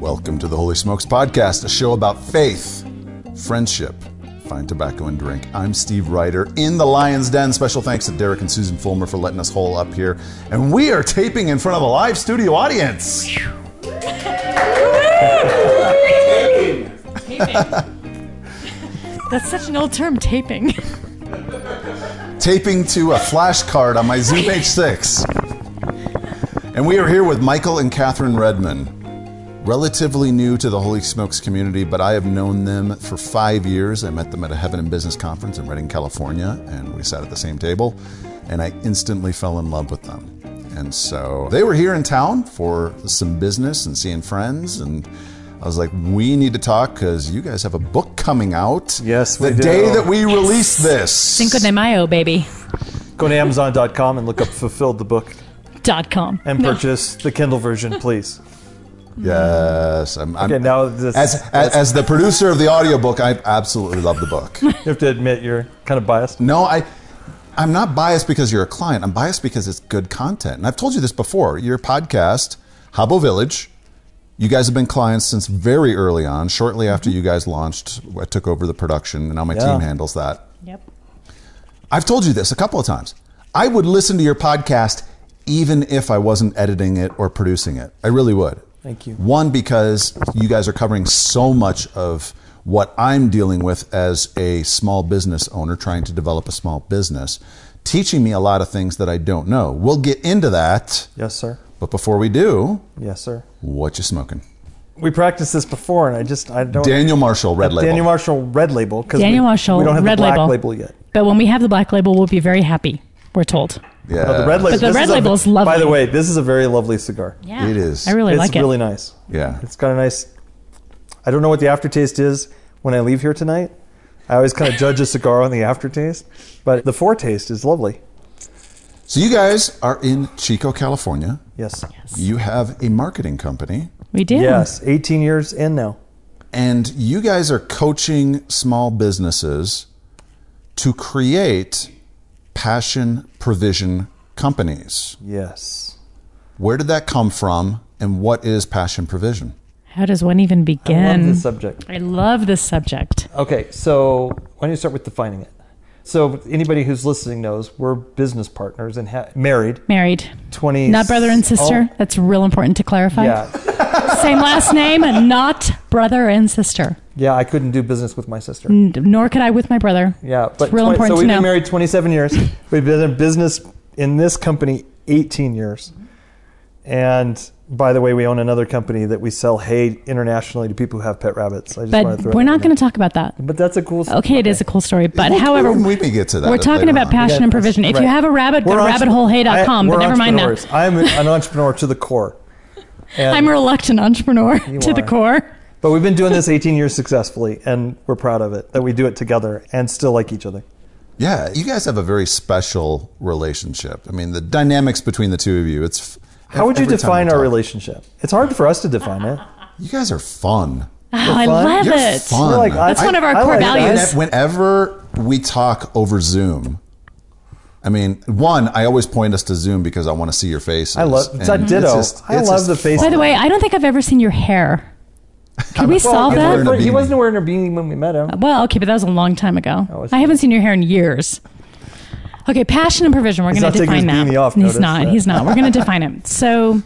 Welcome to the Holy Smokes Podcast, a show about faith, friendship, fine tobacco and drink. I'm Steve Ryder in the Lion's Den. Special thanks to Derek and Susan Fulmer for letting us hole up here. And we are taping in front of a live studio audience. Taping. That's such an old term, taping. Taping to a flash card on my Zoom H6. And we are here with Michael and Catherine Redman. Relatively new to the Holy Smokes community, but I have known them for 5 years. I met them at a Heaven and Business conference in Redding, California, and we sat at the same table, and I instantly fell in love with them. And so they were here in town for some business and seeing friends, and I was like, we need to talk because you guys have a book coming out. Yes, we do. The day that we release this. Cinco de Mayo, baby. Go to Amazon.com and look up Fulfillthebook.com and purchase the Kindle version, please. Yes. As the producer of the audiobook, I absolutely love the book. You have to admit you're kind of biased. No, I'm not biased because you're a client. I'm biased because it's good content. And I've told you this before. Your podcast, Habbo Village, you guys have been clients since very early on. Shortly after you guys launched, I took over the production, and now my team handles that. Yep. I've told you this a couple of times. I would listen to your podcast even if I wasn't editing it or producing it. I really would. Thank you. One, because you guys are covering so much of what I'm dealing with as a small business owner trying to develop a small business, teaching me a lot of things that I don't know. We'll get into that. Yes, sir. But before we do, yes, sir. What you smoking? We practiced this before, and I don't. Daniel Marshall Red Label. Daniel Marshall Red Label. Daniel Marshall Red Label. We don't have the black label yet. But when we have the black label, we'll be very happy. We're told. Yeah. No, the red label, but the red label's lovely. By the way, this is a very lovely cigar. Yeah. It is. I really like it. It's really nice. Yeah. It's got a nice, I don't know what the aftertaste is when I leave here tonight. I always kind of judge a cigar on the aftertaste, but the foretaste is lovely. So you guys are in Chico, California. Yes. You have a marketing company. We do. Yes, 18 years in now. And you guys are coaching small businesses to create Passion Provision companies. Yes. Where did that come from, and what is Passion Provision? How does one even begin? I love this subject. Okay, so why don't you start with defining it? So anybody who's listening knows we're business partners and married. Married. 20. Not brother and sister. Oh. That's real important to clarify. Yeah. Same last name, not brother and sister. Yeah, I couldn't do business with my sister. Nor could I with my brother. Yeah, but it's real important to know. So we've been married 27 years. We've been in business in this company 18 years. And by the way, we own another company that we sell hay internationally to people who have pet rabbits. I just want to throw we're not going to talk about that. But that's a cool story. Okay, it is a cool story. But however, we may get to that. We're talking about passion and provision. If you have a rabbit, go to rabbitholehay.com. But never mind that. I'm an entrepreneur to the core. And I'm a reluctant entrepreneur to the core. But we've been doing this 18 years successfully, and we're proud of it, that we do it together and still like each other. Yeah, you guys have a very special relationship. I mean, the dynamics between the two of you, it's... How would you define our relationship? It's hard for us to define it. You guys are fun. Oh, fun. I love You're it. Fun. Like, that's one of our core values. Whenever we talk over Zoom, I mean, one, I always point us to Zoom because I want to see your faces. I love it's a ditto. I love the face. By the way, I don't think I've ever seen your hair. Can we solve that? He wasn't wearing a beanie when we met him. Well, okay, but that was a long time ago. I haven't seen your hair in years. Okay, passion and provision. We're going to define that. He's not. We're going to define it. So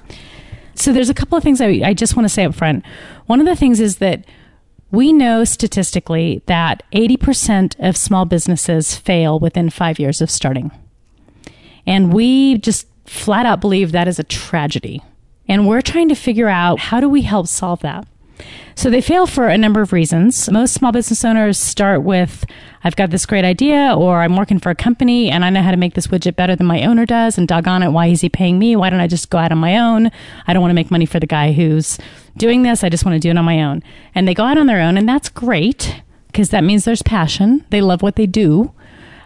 there's a couple of things I just want to say up front. One of the things is that we know statistically that 80% of small businesses fail within 5 years of starting. And we just flat out believe that is a tragedy. And we're trying to figure out, how do we help solve that? So they fail for a number of reasons. Most small business owners start with, I've got this great idea, or I'm working for a company and I know how to make this widget better than my owner does, and doggone it, why is he paying me? Why don't I just go out on my own? I don't want to make money for the guy who's doing this. I just want to do it on my own. And they go out on their own, and that's great because that means there's passion. They love what they do.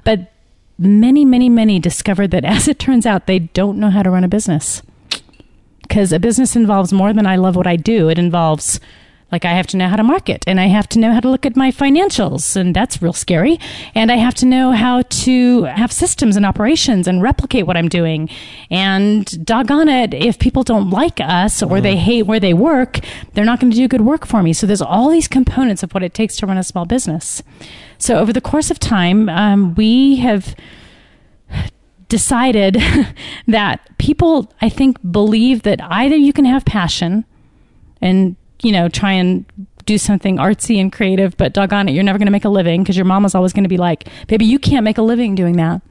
But many, many, many discover that, as it turns out, they don't know how to run a business, because a business involves more than I love what I do. It involves Like, I have to know how to market, and I have to know how to look at my financials, and that's real scary. And I have to know how to have systems and operations and replicate what I'm doing. And doggone it, if people don't like us or they hate where they work, they're not going to do good work for me. So there's all these components of what it takes to run a small business. So over the course of time, we have decided that people, I think, believe that either you can have passion and, you know, try and do something artsy and creative, but doggone it, you're never going to make a living because your mama's always going to be like, baby, you can't make a living doing that.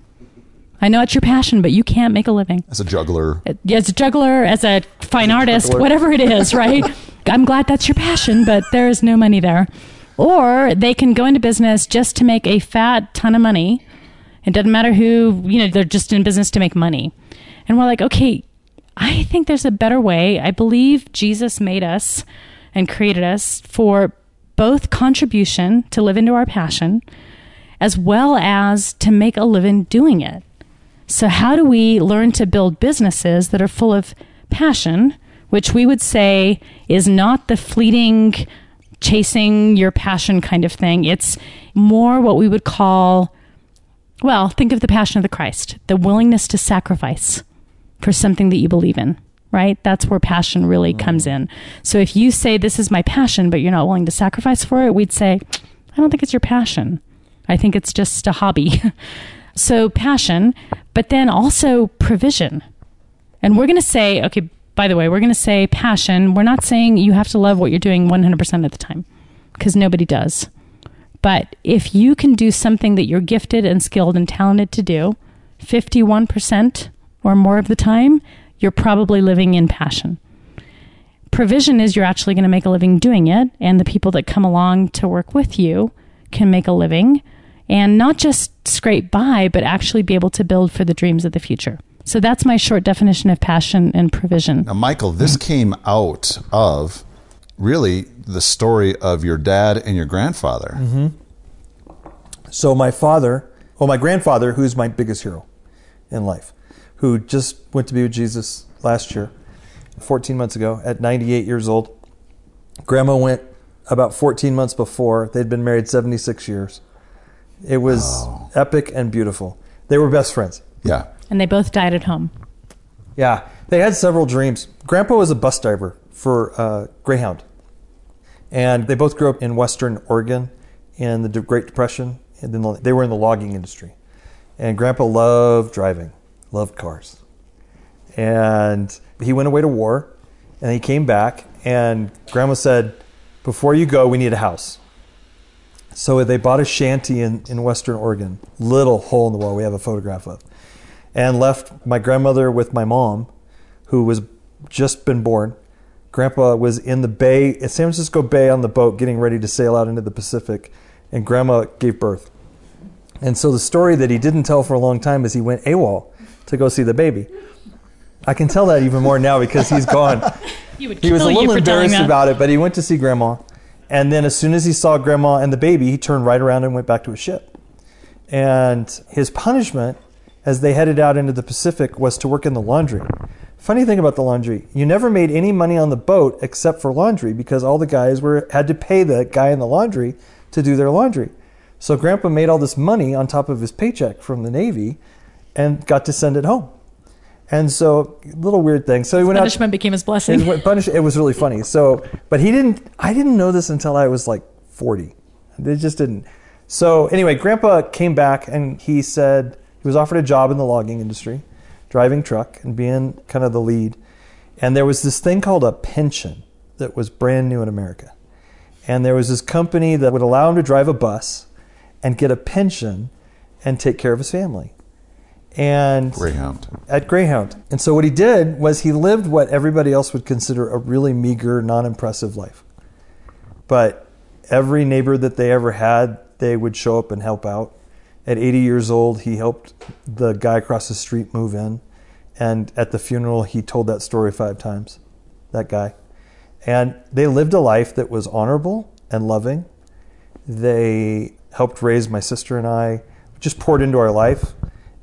I know it's your passion, but you can't make a living. As a juggler. As a juggler, as a fine artist, whatever it is, right? I'm glad that's your passion, but there is no money there. Or they can go into business just to make a fat ton of money. It doesn't matter who, you know, they're just in business to make money. And we're like, okay, I think there's a better way. I believe Jesus made us and created us for both contribution, to live into our passion, as well as to make a living doing it. So how do we learn to build businesses that are full of passion, which we would say is not the fleeting, chasing your passion kind of thing. It's more what we would call, well, think of the passion of the Christ, the willingness to sacrifice for something that you believe in. Right? That's where passion really comes in. So if you say, this is my passion, but you're not willing to sacrifice for it, we'd say, I don't think it's your passion. I think it's just a hobby. So passion, but then also provision. And we're going to say, okay, by the way, we're going to say passion. We're not saying you have to love what you're doing 100% of the time, because nobody does. But if you can do something that you're gifted and skilled and talented to do 51% or more of the time, you're probably living in passion. Provision is you're actually going to make a living doing it, and the people that come along to work with you can make a living and not just scrape by, but actually be able to build for the dreams of the future. So that's my short definition of passion and provision. Now, Michael, this came out of really the story of your dad and your grandfather. So my grandfather, who's my biggest hero in life, who just went to be with Jesus last year, 14 months ago, at 98 years old. Grandma went about 14 months before. They'd been married 76 years. It was epic and beautiful. They were best friends. Yeah. And they both died at home. Yeah. They had several dreams. Grandpa was a bus driver for Greyhound. And they both grew up in Western Oregon in the Great Depression. And then they were in the logging industry. And Grandpa loved driving. Loved cars. And he went away to war, and he came back, and Grandma said, before you go, we need a house. So they bought a shanty in Western Oregon, little hole in the wall we have a photograph of, and left my grandmother with my mom, who was just been born. Grandpa was in the bay, in San Francisco Bay on the boat, getting ready to sail out into the Pacific, and Grandma gave birth. And so the story that he didn't tell for a long time is he went AWOL to go see the baby. I can tell that even more now because he's gone. He was a little embarrassed about it, but he went to see Grandma. And then as soon as he saw Grandma and the baby, he turned right around and went back to his ship. And his punishment as they headed out into the Pacific was to work in the laundry. Funny thing about the laundry, you never made any money on the boat except for laundry because all the guys had to pay the guy in the laundry to do their laundry. So Grandpa made all this money on top of his paycheck from the Navy and got to send it home. And so, little weird thing. So he went punishment out, became his blessing. It was really funny. So, but I didn't know this until I was like 40. They just didn't. So anyway, Grandpa came back and he said, he was offered a job in the logging industry, driving truck and being kind of the lead. And there was this thing called a pension that was brand new in America. And there was this company that would allow him to drive a bus and get a pension and take care of his family. And Greyhound. And so what he did was he lived what everybody else would consider a really meager, non-impressive life. But every neighbor that they ever had, they would show up and help out. At 80 years old, he helped the guy across the street move in. And at the funeral, he told that story 5 times, that guy. And they lived a life that was honorable and loving. They helped raise my sister and I, just poured into our life.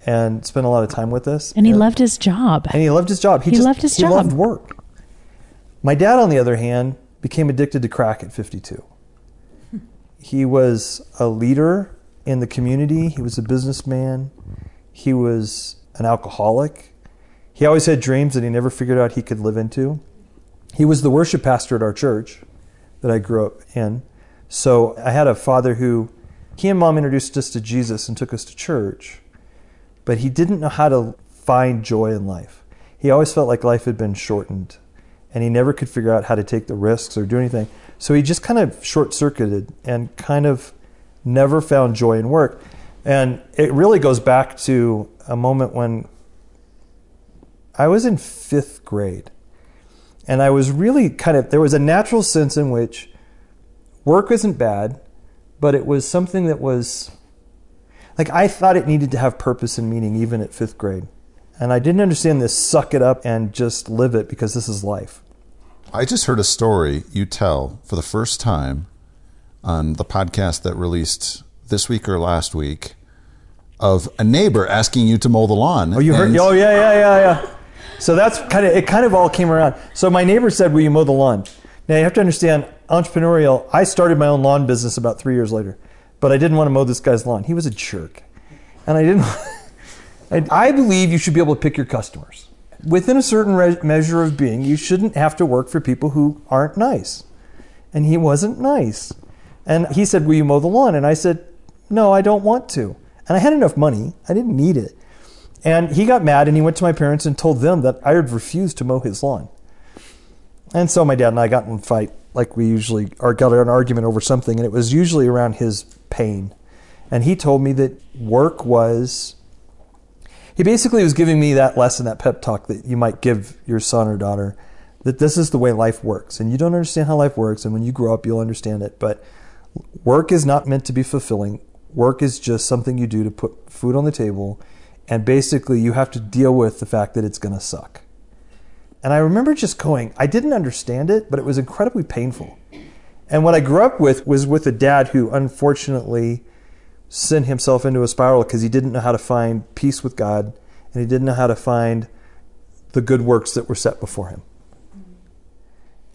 And spent a lot of time with us. And he loved his job. He loved his job. He loved work. My dad, on the other hand, became addicted to crack at 52. He was a leader in the community. He was a businessman. He was an alcoholic. He always had dreams that he never figured out he could live into. He was the worship pastor at our church that I grew up in. So I had a father who, he and mom introduced us to Jesus and took us to church, but he didn't know how to find joy in life. He always felt like life had been shortened, and he never could figure out how to take the risks or do anything. So he just kind of short-circuited and kind of never found joy in work. And it really goes back to a moment when I was in 5th grade. And I was really kind of, there was a natural sense in which work isn't bad, but it was something that was, like, I thought it needed to have purpose and meaning even at 5th grade. And I didn't understand this suck it up and just live it, because this is life. I just heard a story you tell for the first time on the podcast that released this week or last week of a neighbor asking you to mow the lawn. Oh, you heard? Oh, yeah. So that's kind of, it kind of all came around. So my neighbor said, will you mow the lawn? Now you have to understand, entrepreneurial, I started my own lawn business about 3 years later, but I didn't want to mow this guy's lawn. He was a jerk. And I didn't, I believe you should be able to pick your customers. Within a certain measure of being, you shouldn't have to work for people who aren't nice. And he wasn't nice. And he said, will you mow the lawn? And I said, no, I don't want to. And I had enough money. I didn't need it. And he got mad and he went to my parents and told them that I had refused to mow his lawn. And so my dad and I got in a fight, like we usually got in an argument over something, and it was usually around his pain. And he told me that work was, he basically was giving me that lesson, that pep talk that you might give your son or daughter, that this is the way life works. And you don't understand how life works, and when you grow up, you'll understand it. But work is not meant to be fulfilling. Work is just something you do to put food on the table. And basically, you have to deal with the fact that it's going to suck. And I remember just going, I didn't understand it, but it was incredibly painful. And what I grew up with was with a dad who unfortunately sent himself into a spiral because he didn't know how to find peace with God, and he didn't know how to find the good works that were set before him.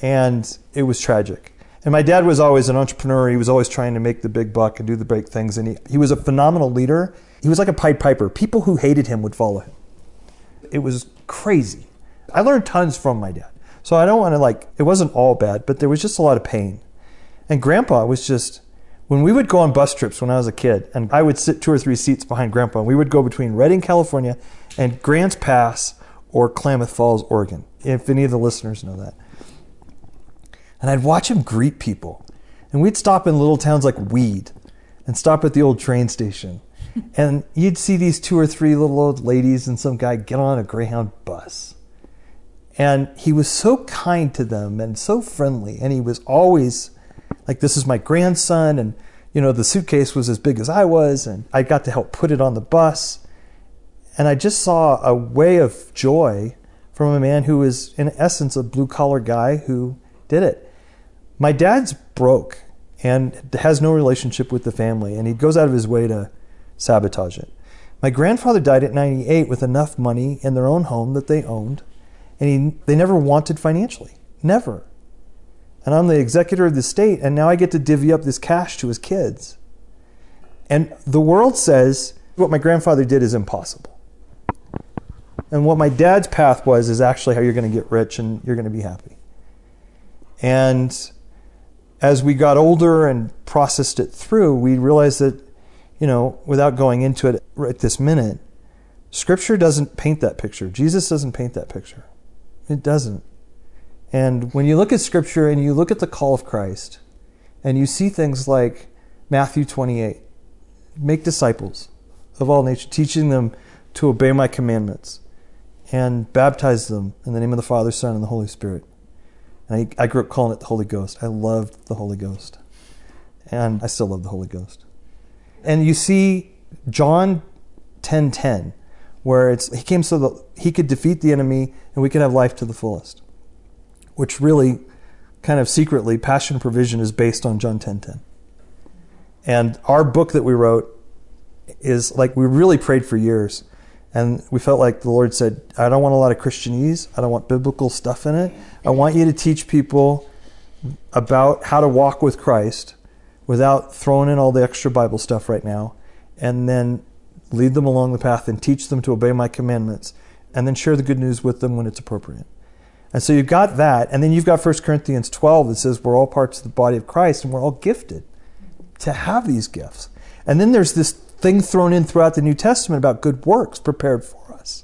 And it was tragic. And my dad was always an entrepreneur. He was always trying to make the big buck and do the big things. And he was a phenomenal leader. He was like a Pied Piper. People who hated him would follow him. It was crazy. I learned tons from my dad. So I don't want to, like, it wasn't all bad, but there was just a lot of pain. And Grandpa was just, when we would go on bus trips when I was a kid, and I would sit 2 or 3 seats behind Grandpa, and we would go between Redding, California, and Grants Pass or Klamath Falls, Oregon, if any of the listeners know that. And I'd watch him greet people. And we'd stop in little towns like Weed and stop at the old train station. And you'd see these 2 or 3 little old ladies and some guy get on a Greyhound bus. And he was so kind to them and so friendly. And he was always like, this is my grandson. And, you know, the suitcase was as big as I was. And I got to help put it on the bus. And I just saw a way of joy from a man who was, in essence, a blue-collar guy who did it. My dad's broke and has no relationship with the family. And he goes out of his way to sabotage it. My grandfather died at 98 with enough money in their own home that they owned, and they never wanted financially. Never. And I'm the executor of the estate, and now I get to divvy up this cash to his kids. And the world says what my grandfather did is impossible. And what my dad's path was is actually how you're going to get rich and you're going to be happy. And as we got older and processed it through, we realized that, you know, without going into it right this minute, Scripture doesn't paint that picture. Jesus doesn't paint that picture. It doesn't. And when you look at Scripture and you look at the call of Christ, and you see things like Matthew 28, make disciples of all nations, teaching them to obey my commandments, and baptize them in the name of the Father, Son, and the Holy Spirit. And I grew up calling it the Holy Ghost. I loved the Holy Ghost. And I still love the Holy Ghost. And you see John 10:10, where it's, he came so that he could defeat the enemy and we could have life to the fullest, which really kind of secretly, Passion Provision is based on John 10:10. And our book that we wrote is like, we really prayed for years. And we felt like the Lord said, I don't want a lot of Christianese. I don't want biblical stuff in it. I want you to teach people about how to walk with Christ without throwing in all the extra Bible stuff right now, and then lead them along the path and teach them to obey my commandments, and then share the good news with them when it's appropriate. And so you've got that, and then you've got 1 Corinthians 12 that says we're all parts of the body of Christ and we're all gifted to have these gifts. And then there's this thing thrown in throughout the New Testament about good works prepared for us.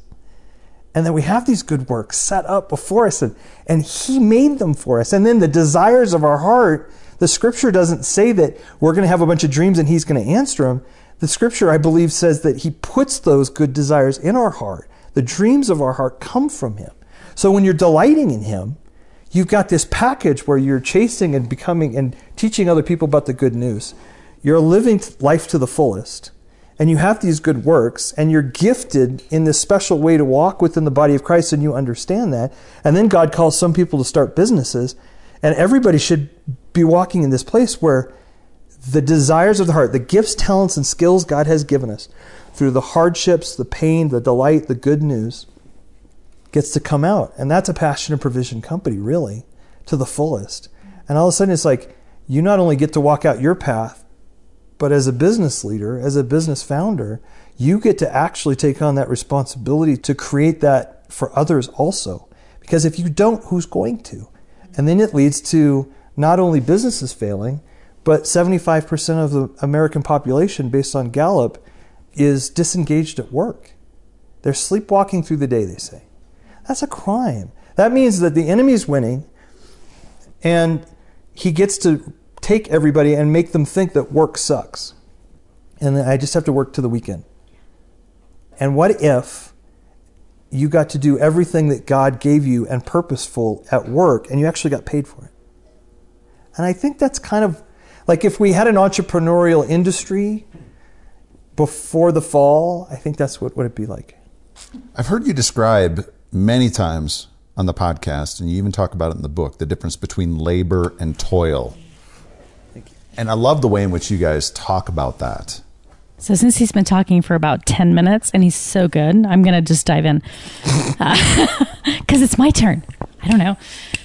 And then we have these good works set up before us, and he made them for us. And then the desires of our heart, the Scripture doesn't say that we're going to have a bunch of dreams and he's going to answer them. The Scripture, I believe, says that he puts those good desires in our heart. The dreams of our heart come from him. So when you're delighting in him, you've got this package where you're chasing and becoming and teaching other people about the good news. You're living life to the fullest, and you have these good works, and you're gifted in this special way to walk within the body of Christ, and you understand that. And then God calls some people to start businesses, and everybody should be walking in this place where the desires of the heart, the gifts, talents, and skills God has given us through the hardships, the pain, the delight, the good news, gets to come out. And that's a Passion and Provision company, really, to the fullest. And all of a sudden it's like, you not only get to walk out your path, but as a business leader, as a business founder, you get to actually take on that responsibility to create that for others also. Because if you don't, who's going to? And then it leads to not only businesses failing, but 75% of the American population, based on Gallup, is disengaged at work. They're sleepwalking through the day, they say. That's a crime. That means that the enemy's winning, and he gets to take everybody and make them think that work sucks. And I just have to work to the weekend. And what if you got to do everything that God gave you and purposeful at work, and you actually got paid for it? And I think that's kind of like if we had an entrepreneurial industry before the fall, I think that's what would it be like. I've heard you describe many times on the podcast, and you even talk about it in the book, the difference between labor and toil. Thank you. And I love the way in which you guys talk about that. So since he's been talking for about 10 minutes, and he's so good, I'm going to just dive in. Because it's my turn. I don't know.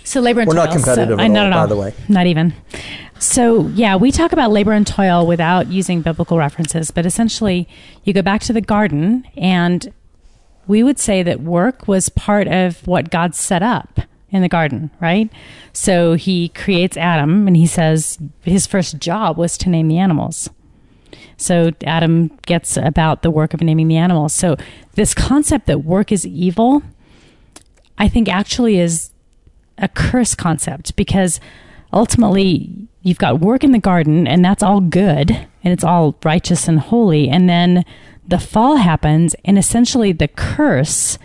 So labor and toil. We're not competitive at all, by the way. Not even. So yeah, we talk about labor and toil without using biblical references, but essentially you go back to the garden, and we would say that work was part of what God set up in the garden, right? So he creates Adam, and he says his first job was to name the animals. So Adam gets about the work of naming the animals. So this concept that work is evil, I think actually is a curse concept, because ultimately you've got work in the garden, and that's all good, and it's all righteous and holy. And then the fall happens, and essentially the curse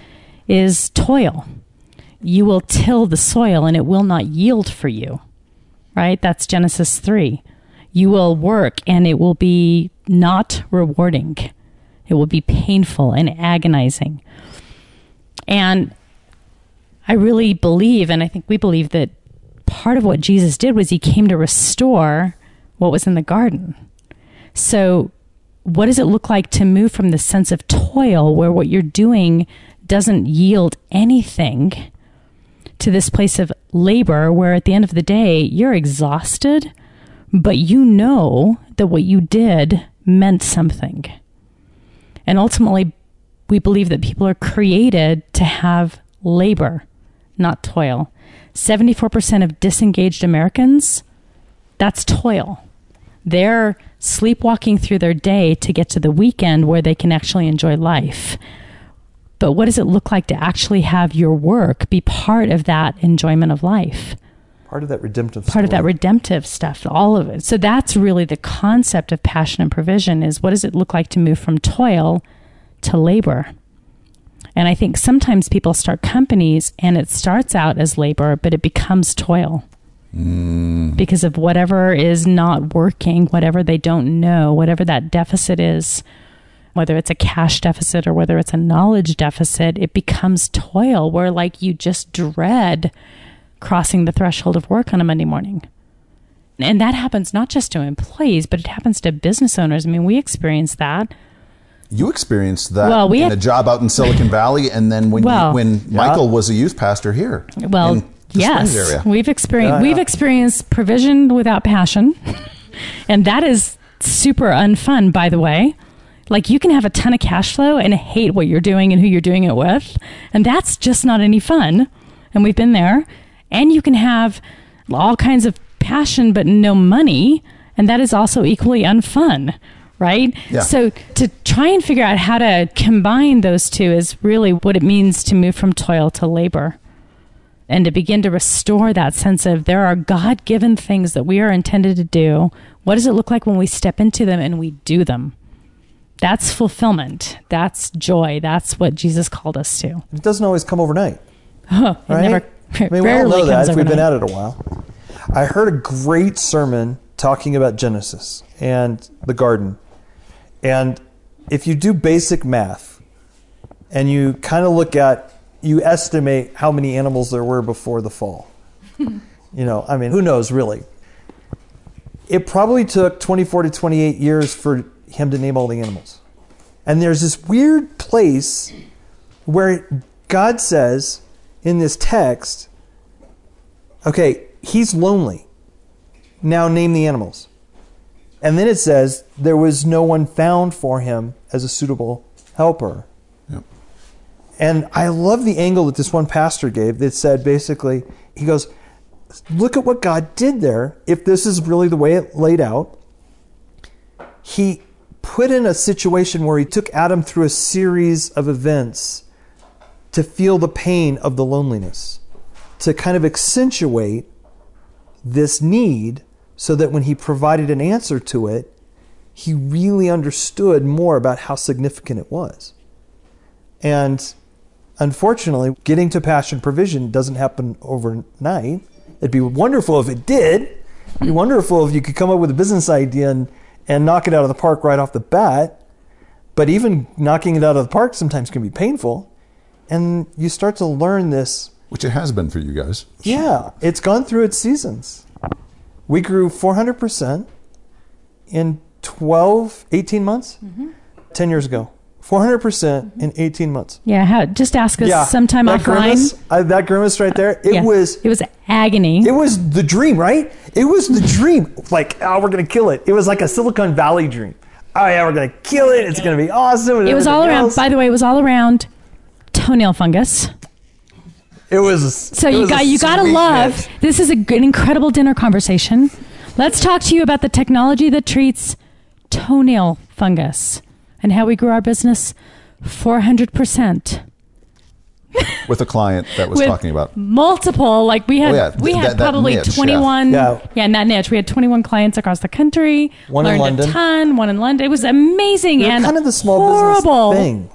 is toil. You will till the soil, and it will not yield for you, right? That's Genesis 3. You will work, and it will be not rewarding. It will be painful and agonizing. And I really believe, and I think we believe, that part of what Jesus did was he came to restore what was in the garden. So what does it look like to move from the sense of toil, where what you're doing doesn't yield anything, to this place of labor, where at the end of the day, you're exhausted, but you know that what you did meant something. And ultimately, we believe that people are created to have labor, not toil. 74% of disengaged Americans, that's toil. They're sleepwalking through their day to get to the weekend where they can actually enjoy life. But what does it look like to actually have your work be part of that enjoyment of life? Part of that redemptive stuff. Part of that redemptive stuff, all of it. So that's really the concept of Passion and Provision, is what does it look like to move from toil to labor? And I think sometimes people start companies, and it starts out as labor, but it becomes toil. Because of whatever is not working, whatever they don't know, whatever that deficit is, whether it's a cash deficit or whether it's a knowledge deficit, it becomes toil, where like you just dread crossing the threshold of work on a Monday morning. And that happens not just to employees, but it happens to business owners. I mean, we experience that. You experienced that in a job out in Silicon Valley, and then when Michael was a youth pastor here. Well, Yes, we've experienced provision without passion, and that is super unfun, by the way. Like, you can have a ton of cash flow and hate what you're doing and who you're doing it with, and that's just not any fun, and we've been there. And you can have all kinds of passion but no money, and that is also equally unfun, right? Yeah. So to try and figure out how to combine those two is really what it means to move from toil to labor, and to begin to restore that sense of there are God-given things that we are intended to do. What does it look like when we step into them and we do them? That's fulfillment. That's joy. That's what Jesus called us to. It doesn't always come overnight. Oh, right? We all know that if we've been at it a while. I heard a great sermon talking about Genesis and the garden. And if you do basic math and you kind of look at, you estimate how many animals there were before the fall. You know, I mean, who knows, really? It probably took 24 to 28 years for him to name all the animals. And there's this weird place where God says in this text, okay, he's lonely. Now name the animals. And then it says, there was no one found for him as a suitable helper. And I love the angle that this one pastor gave that said, basically, he goes, look at what God did there. If this is really the way it laid out, he put in a situation where he took Adam through a series of events to feel the pain of the loneliness, to kind of accentuate this need so that when he provided an answer to it, he really understood more about how significant it was. And unfortunately, getting to passion provision doesn't happen overnight. It'd be wonderful if it did. It'd be wonderful if you could come up with a business idea and knock it out of the park right off the bat. But even knocking it out of the park sometimes can be painful. And you start to learn this. Which it has been for you guys. Yeah. It's gone through its seasons. We grew 400% in 18 months, 10 years ago. 400% in 18 months. Yeah, just ask us sometime that offline. That grimace right there, it was agony. It was the dream, right? It was the dream. Like, oh, we're going to kill it. It was like a Silicon Valley dream. Oh, yeah, we're going to kill it. It's going to be awesome. And it was all around, by the way, it was all around toenail fungus. It was. So you got to love, match. This is an incredible dinner conversation. Let's talk to you about the technology that treats toenail fungus. And how we grew our business 400%. With a client that was talking about multiple, like we had probably 21. Yeah, in that niche. We had 21 clients across the country. One in London. A ton, one in London. It was amazing and kind of the small business thing.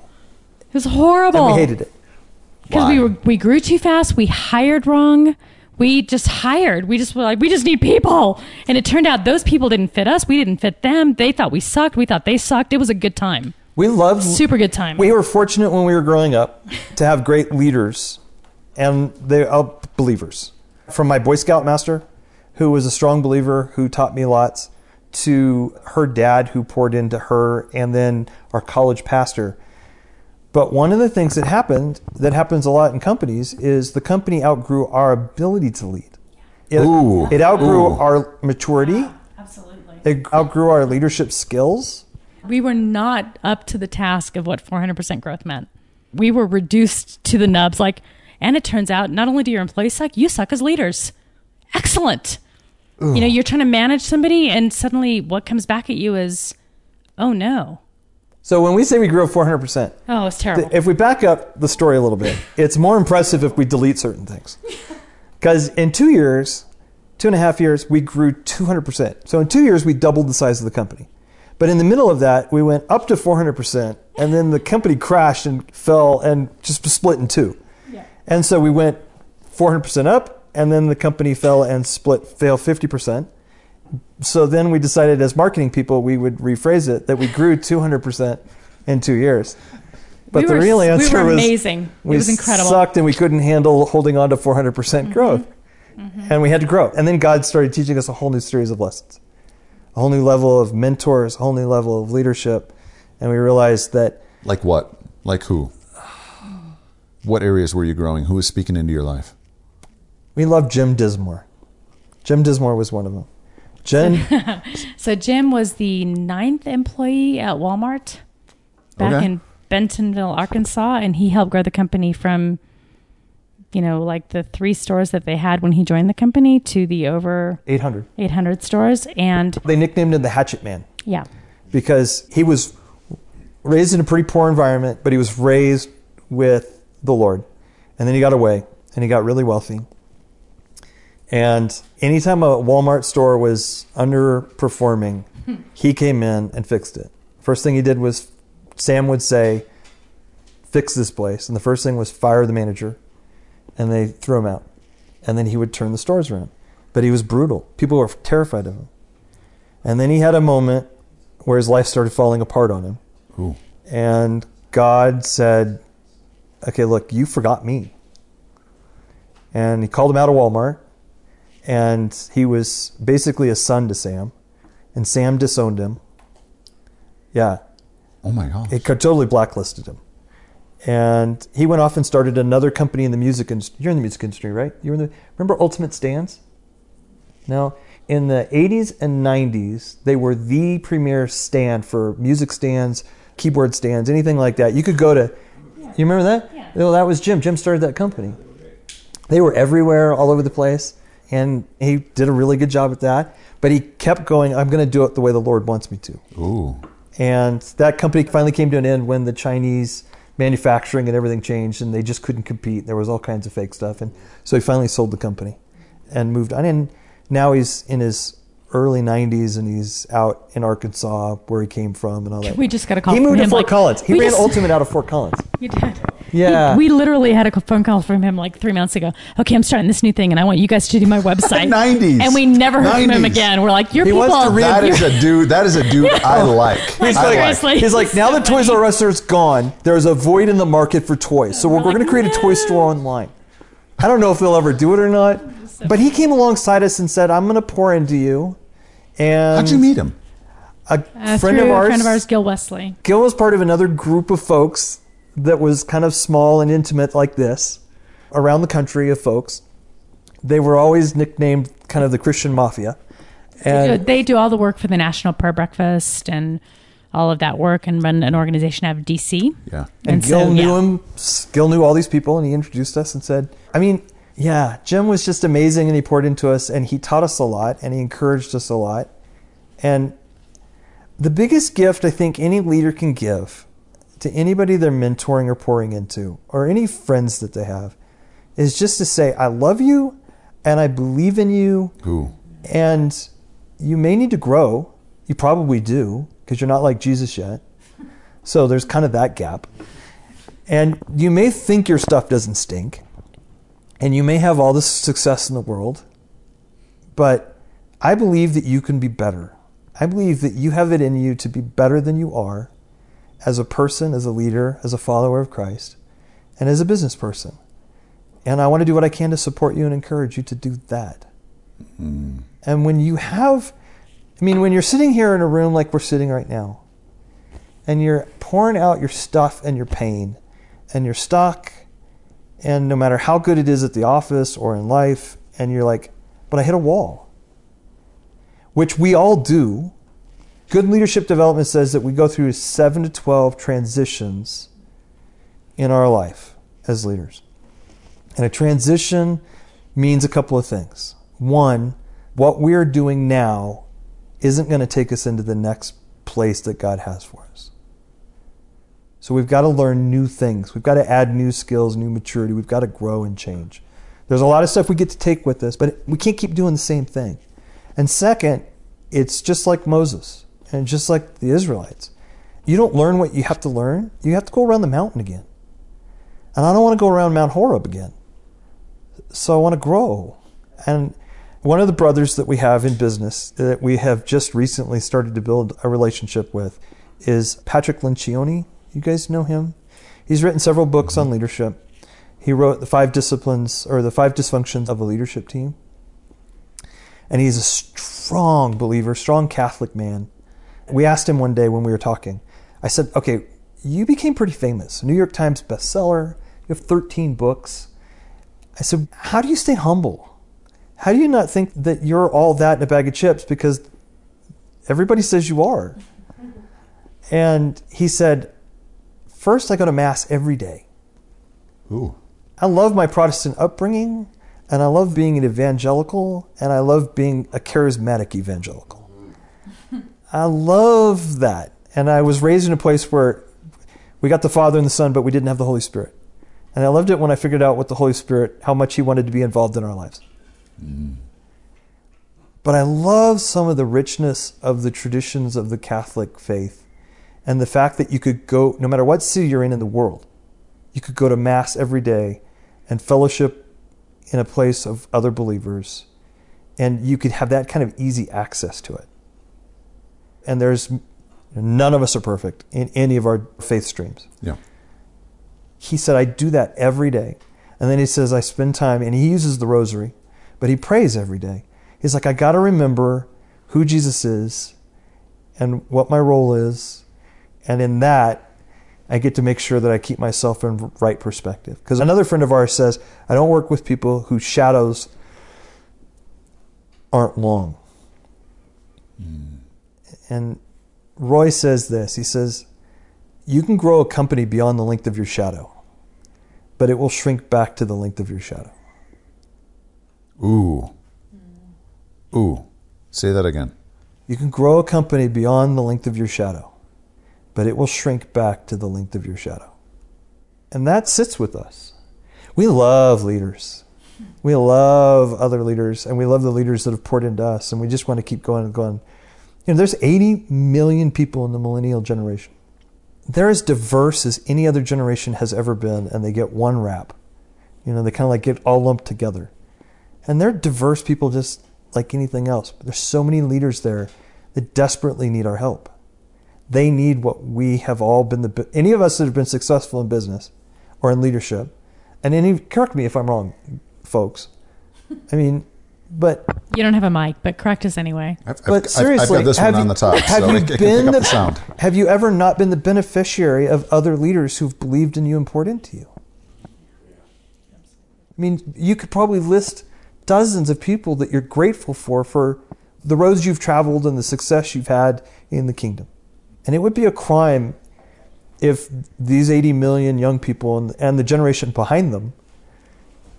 It was horrible. And we hated it. Because we grew too fast, we hired wrong. We just hired. We just were like, we just need people. And it turned out those people didn't fit us. We didn't fit them. They thought we sucked. We thought they sucked. It was a good time. Super good time. We were fortunate when we were growing up to have great leaders, and they're all believers. From my Boy Scout master, who was a strong believer, who taught me lots, to her dad, who poured into her, and then our college pastor. But one of the things that happens a lot in companies, is the company outgrew our ability to lead. It outgrew our maturity. Yeah, absolutely. It outgrew our leadership skills. We were not up to the task of what 400% growth meant. We were reduced to the nubs. Like, and it turns out, not only do your employees suck, you suck as leaders. Excellent. Ooh. You know, you're trying to manage somebody, and suddenly what comes back at you is, oh no. So when we say we grew up 400%, oh, it's terrible. If we back up the story a little bit, it's more impressive if we delete certain things. Because in 2.5 years, we grew 200%. So in 2 years, we doubled the size of the company. But in the middle of that, we went up to 400%, and then the company crashed and fell and just split in two. Yeah. And so we went 400% up, and then the company fell and fell 50%. So then we decided as marketing people, we would rephrase it, that we grew 200% in 2 years. But the real answer was amazing. It was incredible. We sucked and we couldn't handle holding on to 400% growth. Mm-hmm. And we had to grow. And then God started teaching us a whole new series of lessons, a whole new level of mentors, a whole new level of leadership. And we realized that... Like what? Like who? What areas were you growing? Who was speaking into your life? We love Jim Dismore. Jim Dismore was one of them. So Jim was the 9th employee at Walmart back in Bentonville, Arkansas, and he helped grow the company from, you know, like the 3 stores that they had when he joined the company to the over 800 stores. And they nicknamed him the Hatchet Man. Yeah. Because he was raised in a pretty poor environment, but he was raised with the Lord. And then he got away and he got really wealthy. And anytime a Walmart store was underperforming, he came in and fixed it. First thing he did was, Sam would say, fix this place. And the first thing was fire the manager. And they threw him out. And then he would turn the stores around. But he was brutal. People were terrified of him. And then he had a moment where his life started falling apart on him. Ooh. And God said, okay, look, you forgot me. And he called him out of Walmart. And he was basically a son to Sam. And Sam disowned him. Yeah. Oh, my gosh. It totally blacklisted him. And he went off and started another company in the music industry. You're in the music industry, right? You were in the, remember Ultimate Stands? No. In the 80s and 90s, they were the premier stand for music stands, keyboard stands, anything like that. You could go to, you remember that? Yeah. Well, that was Jim. Jim started that company. They were everywhere, all over the place. And he did a really good job at that. But he kept going, I'm going to do it the way the Lord wants me to. Ooh. And that company finally came to an end when the Chinese manufacturing and everything changed, and they just couldn't compete. There was all kinds of fake stuff. And so he finally sold the company and moved on. And now he's in his early 90s, and he's out in Arkansas where he came from and all that. We just got a call from him. He moved to Fort Collins. He ran Ultimate out of Fort Collins. You did? Yeah. We literally had a phone call from him like 3 months ago. Okay, I'm starting this new thing, and I want you guys to do my website. 90s. And we never heard from him again. We're like, your people are real. That is a dude I like. He's like, now the Toys R Us is gone. There's a void in the market for toys. So we're going to create a toy store online. I don't know if they'll ever do it or not. But he came alongside us and said, I'm going to pour into you. And how'd you meet him? A friend of ours, Gil Wesley. Gil was part of another group of folks that was kind of small and intimate like this, around the country of folks. They were always nicknamed kind of the Christian Mafia. And they do all the work for the National Prayer Breakfast and all of that work and run an organization out of D.C. Yeah. And Gil knew him. Gil knew all these people, and he introduced us and said, I mean... Yeah, Jim was just amazing, and he poured into us, and he taught us a lot, and he encouraged us a lot. And the biggest gift I think any leader can give to anybody they're mentoring or pouring into, or any friends that they have, is just to say, I love you, and I believe in you. Ooh. And you may need to grow. You probably do, because you're not like Jesus yet. So there's kind of that gap. And you may think your stuff doesn't stink. And you may have all this success in the world, but I believe that you can be better. I believe that you have it in you to be better than you are as a person, as a leader, as a follower of Christ, and as a business person. And I want to do what I can to support you and encourage you to do that. Mm-hmm. And when you have, I mean, when you're sitting here in a room like we're sitting right now, and you're pouring out your stuff and your pain and your stock, and no matter how good it is at the office or in life, and you're like, but I hit a wall, which we all do. Good leadership development says that we go through 7 to 12 transitions in our life as leaders. And a transition means a couple of things. One, what we're doing now isn't going to take us into the next place that God has for us. So we've got to learn new things. We've got to add new skills, new maturity. We've got to grow and change. There's a lot of stuff we get to take with us, but we can't keep doing the same thing. And second, it's just like Moses and just like the Israelites. You don't learn what you have to learn. You have to go around the mountain again. And I don't want to go around Mount Horeb again. So I want to grow. And one of the brothers that we have in business that we have just recently started to build a relationship with is Patrick Lencioni. You guys know him? He's written several books on leadership. He wrote The 5 Dysfunctions of a Leadership Team. And he's a strong believer, strong Catholic man. We asked him one day when we were talking, I said, okay, you became pretty famous. New York Times bestseller. You have 13 books. I said, how do you stay humble? How do you not think that you're all that in a bag of chips, because everybody says you are? And he said, first, I go to Mass every day. Ooh. I love my Protestant upbringing, and I love being an evangelical, and I love being a charismatic evangelical. I love that. And I was raised in a place where we got the Father and the Son, but we didn't have the Holy Spirit. And I loved it when I figured out what the Holy Spirit, how much he wanted to be involved in our lives. Mm. But I love some of the richness of the traditions of the Catholic faith, and the fact that you could go, no matter what city you're in the world, you could go to Mass every day and fellowship in a place of other believers, and you could have that kind of easy access to it. And there's, none of us are perfect in any of our faith streams. Yeah. He said, I do that every day. And then he says, I spend time, and he uses the rosary, but he prays every day. He's like, I got to remember who Jesus is and what my role is. And in that, I get to make sure that I keep myself in right perspective. Because another friend of ours says, I don't work with people whose shadows aren't long. Mm. And Roy says this. He says, you can grow a company beyond the length of your shadow, but it will shrink back to the length of your shadow. Ooh. Ooh. Say that again. You can grow a company beyond the length of your shadow, but it will shrink back to the length of your shadow. And that sits with us. We love leaders. We love other leaders, and we love the leaders that have poured into us, and we just want to keep going and going. You know, there's 80 million people in the millennial generation. They're as diverse as any other generation has ever been, and they get one rap. You know, they kind of like get all lumped together. And they're diverse people just like anything else. But there's so many leaders there that desperately need our help. They need what we have all been, any of us that have been successful in business or in leadership, and any, correct me if I'm wrong, folks. I mean, but... You don't have a mic, but correct us anyway. But seriously, I've got this one on the top, so it can pick up the sound. Have you ever not been the beneficiary of other leaders who've believed in you and poured into you? I mean, you could probably list dozens of people that you're grateful for the roads you've traveled and the success you've had in the kingdom. And it would be a crime if these 80 million young people and the generation behind them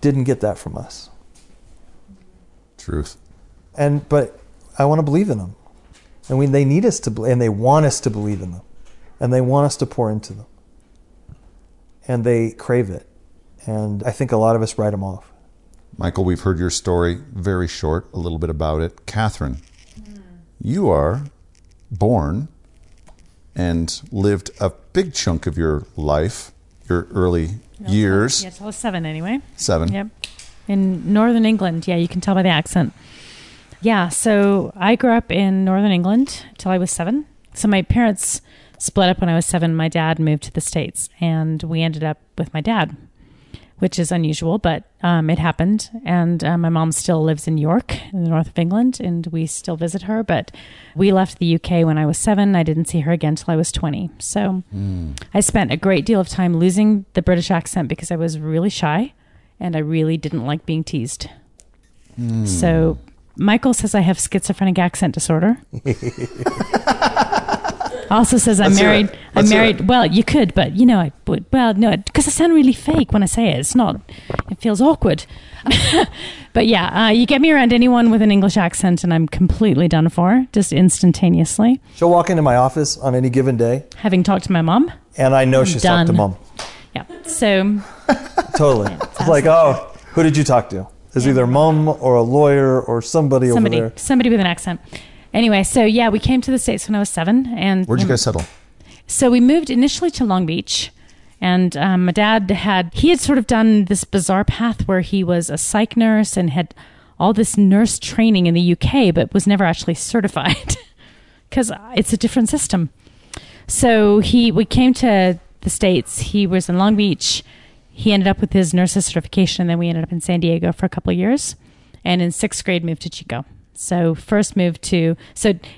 didn't get that from us. Truth. But I want to believe in them. I mean, they need us to believe, and they want us to believe in them. And they want us to pour into them. And they crave it. And I think a lot of us write them off. Michael, we've heard your story, very short, a little bit about it. Catherine, you are born... and lived a big chunk of your life, your early years. Yeah, I was 7 anyway. 7. Yep. In northern England. Yeah, you can tell by the accent. Yeah, so I grew up in northern England till I was 7. So my parents split up when I was 7. My dad moved to the States, and we ended up with my dad, which is unusual, but it happened. And my mom still lives in York, in the north of England, and we still visit her. But we left the UK when I was 7. I didn't see her again till I was 20. So I spent a great deal of time losing the British accent because I was really shy, and I really didn't like being teased. Mm. So Michael says I have schizophrenic accent disorder. Also says I'm married. I'm married. Well, you could, but you know, I would. Well, no, because I sound really fake when I say it. It's not. It feels awkward. But yeah, you get me around anyone with an English accent, and I'm completely done for, just instantaneously. She'll walk into my office on any given day, having talked to my mom, and I know she's talked to mom. Yeah. So. Totally. Yeah, it's like, oh, who did you talk to? It's either mom or a lawyer or somebody over there. Somebody with an accent. Anyway, so yeah, we came to the States when I was 7. And where'd you guys settle? So we moved initially to Long Beach, and my dad had sort of done this bizarre path where he was a psych nurse and had all this nurse training in the UK, but was never actually certified because it's a different system. So we came to the States. He was in Long Beach. He ended up with his nurse's certification, and then we ended up in San Diego for a couple of years, and in 6th grade moved to Chico. So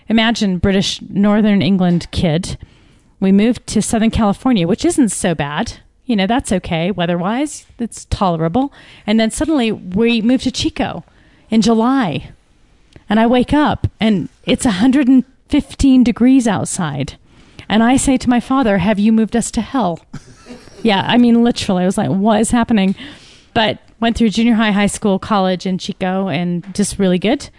imagine British, Northern England kid. We moved to Southern California, which isn't so bad. you know, that's okay. Weather-wise, it's tolerable. And then suddenly we move to Chico in July. And I wake up and it's 115 degrees outside. And I say to my father, have you moved us to hell? Yeah, I mean, literally, I was like, what is happening? But went through junior high, high school, college in Chico, and just really good.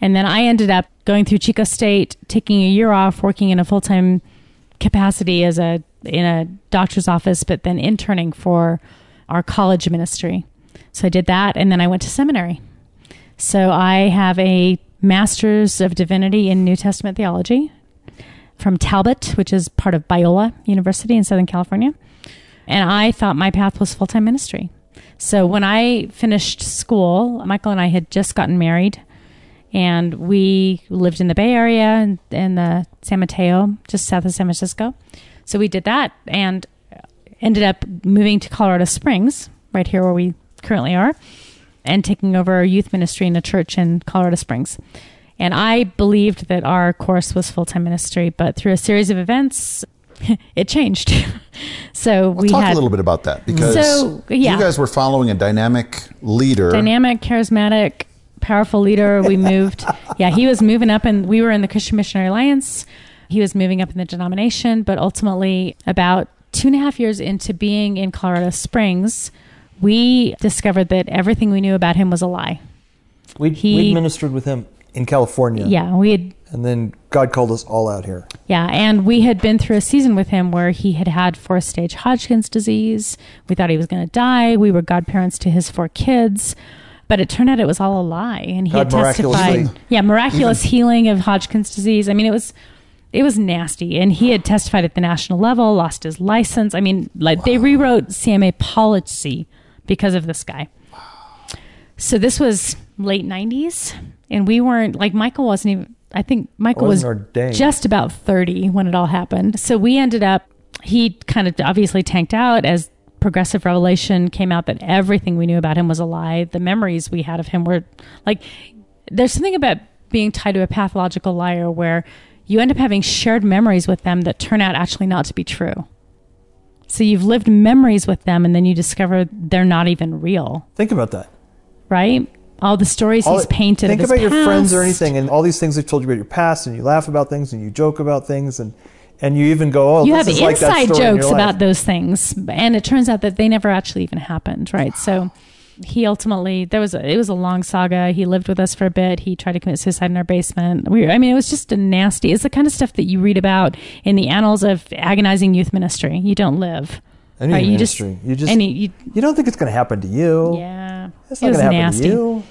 And then I ended up going through Chico State, taking a year off, working in a full-time capacity as in a doctor's office, but then interning for our college ministry. So I did that, and then I went to seminary. So I have a Master's of Divinity in New Testament Theology from Talbot, which is part of Biola University in Southern California. And I thought my path was full-time ministry. So when I finished school, Michael and I had just gotten married, and we lived in the Bay Area in the San Mateo, just south of San Francisco. So we did that and ended up moving to Colorado Springs, right here where we currently are, and taking over youth ministry in a church in Colorado Springs. And I believed that our course was full-time ministry, but through a series of events, it changed. So we talk a little bit about that, because you guys were following a dynamic, charismatic, powerful leader. We moved. Yeah, he was moving up, and we were in the Christian Missionary Alliance. He was moving up in the denomination, but ultimately about 2.5 years into being in Colorado Springs, we discovered that everything we knew about him was a lie. We'd ministered with him in California. Yeah, and then God called us all out here. Yeah, and we had been through a season with him where he had 4-stage Hodgkin's disease. We thought he was going to die. We were godparents to his 4 kids. But it turned out it was all a lie, and he had testified. Yeah, miraculous healing of Hodgkin's disease. I mean, it was nasty, and he had testified at the national level, lost his license. I mean, like they rewrote CMA policy because of this guy. So this was late 90s, and we weren't, like Michael wasn't even, I think Michael was just about 30 when it all happened. So we ended up, he kind of obviously tanked out as progressive revelation came out that everything we knew about him was a lie. The memories we had of him were like, there's something about being tied to a pathological liar where you end up having shared memories with them that turn out actually not to be true. So you've lived memories with them, and then you discover they're not even real. Think about that. Right? All the stories he's painted. Think about your friends or anything, and all these things they've told you about your past, and you laugh about things, and you joke about things, and you even go, oh, you have inside jokes about those things, and it turns out that they never actually even happened, right? So he ultimately, it was a long saga. He lived with us for a bit. He tried to commit suicide in our basement. It was just a nasty. It's the kind of stuff that you read about in the annals of agonizing youth ministry. You don't live. Right, you don't think it's going to happen to you. Yeah, it's not going to happen to you.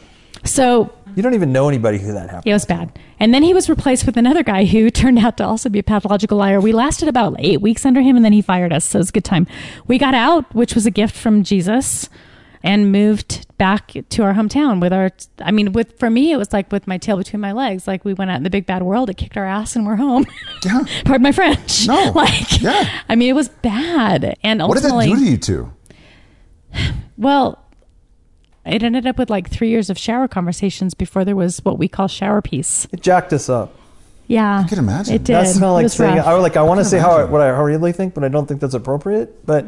So you don't even know anybody who that happened. It was bad. And then he was replaced with another guy who turned out to also be a pathological liar. We lasted about 8 weeks under him, and then he fired us. So it was a good time. We got out, which was a gift from Jesus, and moved back to our hometown for me, it was like with my tail between my legs. Like we went out in the big bad world, it kicked our ass, and we're home. Yeah. Pardon my French. No. Yeah. I mean, it was bad. And ultimately, what did that do to you two? Well, it ended up with 3 years of shower conversations before there was what we call shower peace. It jacked us up. Yeah. I can imagine. It did. That's not like saying, I want to say what I really think, but I don't think that's appropriate. But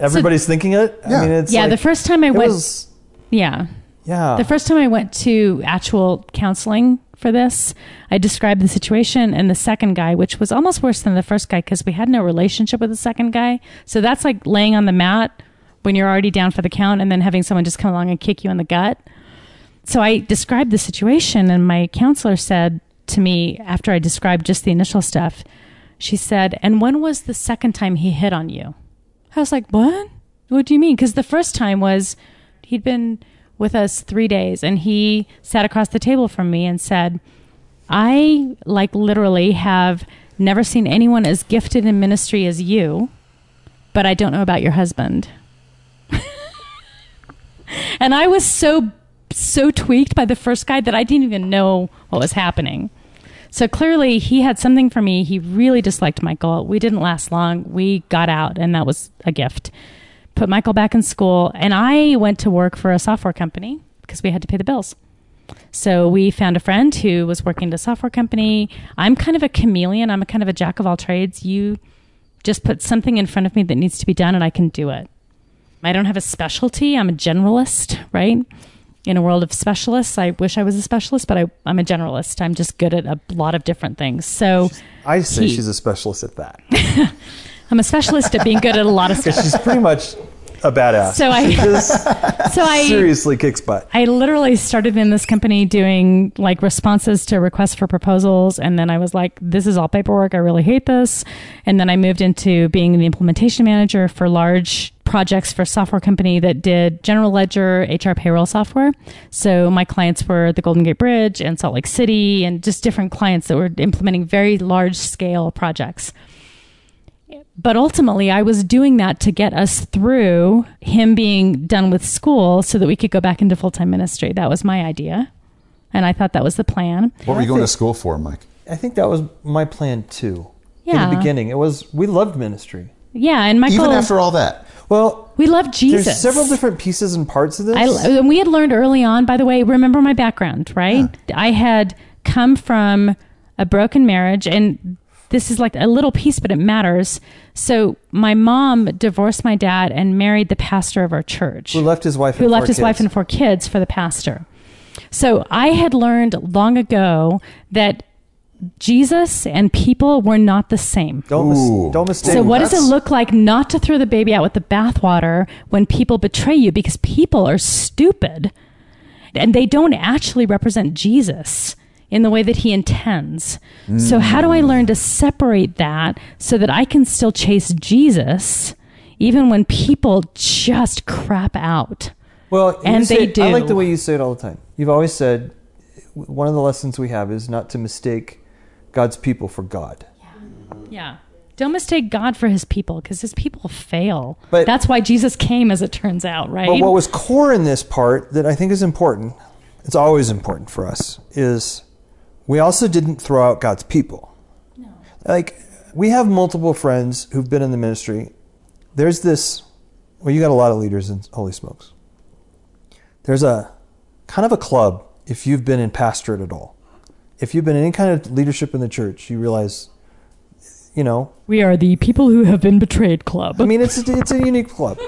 everybody's thinking it. Yeah. I mean, it's the first time I went. The first time I went to actual counseling for this, I described the situation, and the second guy, which was almost worse than the first guy because we had no relationship with the second guy. So that's like laying on the mat when you're already down for the count and then having someone just come along and kick you in the gut. So I described the situation, and my counselor said to me after I described just the initial stuff, she said, "And when was the second time he hit on you?" I was like, what? What do you mean? Because the first time was he'd been with us 3 days, and he sat across the table from me and said, I literally have never seen anyone as gifted in ministry as you, but I don't know about your husband. And I was so tweaked by the first guy that I didn't even know what was happening. So clearly he had something for me. He really disliked Michael. We didn't last long. We got out, and that was a gift. Put Michael back in school, and I went to work for a software company because we had to pay the bills. So we found a friend who was working at a software company. I'm kind of a chameleon. I'm a kind of a jack of all trades. You Just put something in front of me that needs to be done and I can do it. I don't have a specialty. I'm a generalist, right? In a world of specialists, I wish I was a specialist, but I'm a generalist. I'm just good at a lot of different things. So I say she's a specialist at that. I'm a specialist at being good at a lot of stuff. She's pretty much a badass. So I seriously kicks butt. I literally started in this company doing like responses to requests for proposals. And then I was like, this is all paperwork. I really hate this. And then I moved into being the implementation manager for large projects for a software company that did general ledger, HR payroll software. So my clients were the Golden Gate Bridge and Salt Lake City and just different clients that were implementing very large scale projects. But ultimately, I was doing that to get us through him being done with school so that we could go back into full-time ministry. That was my idea. And I thought that was the plan. What were you going to school for, Mike? I think that was my plan, too. Yeah. In the beginning, it was, we loved ministry. Yeah, and Michael... Even after all that? Well... We loved Jesus. There's several different pieces and parts of this. And we had learned early on, by the way, remember my background, right? Yeah. I had come from a broken marriage and... This is like a little piece, but it matters. So my mom divorced my dad and married the pastor of our church. Who left his wife and four kids for the pastor. So I had learned long ago that Jesus and people were not the same. Don't mistake. So what does it look like not to throw the baby out with the bathwater when people betray you? Because people are stupid and they don't actually represent Jesus in the way that he intends. Mm. So how do I learn to separate that so that I can still chase Jesus even when people just crap out? Well, and they do. I like the way you say it all the time. You've always said, one of the lessons we have is not to mistake God's people for God. Yeah. Don't mistake God for his people, because his people fail. But that's why Jesus came, as it turns out, right? But what was core in this part that I think is important, it's always important for us, is... We also didn't throw out God's people. No. Like, we have multiple friends who've been in the ministry. There's this, well, you got a lot of leaders in Holy Smokes. There's a kind of a club if you've been in pastorate at all. If you've been in any kind of leadership in the church, you realize, you know. We are the people who have been betrayed club. I mean, it's a unique club.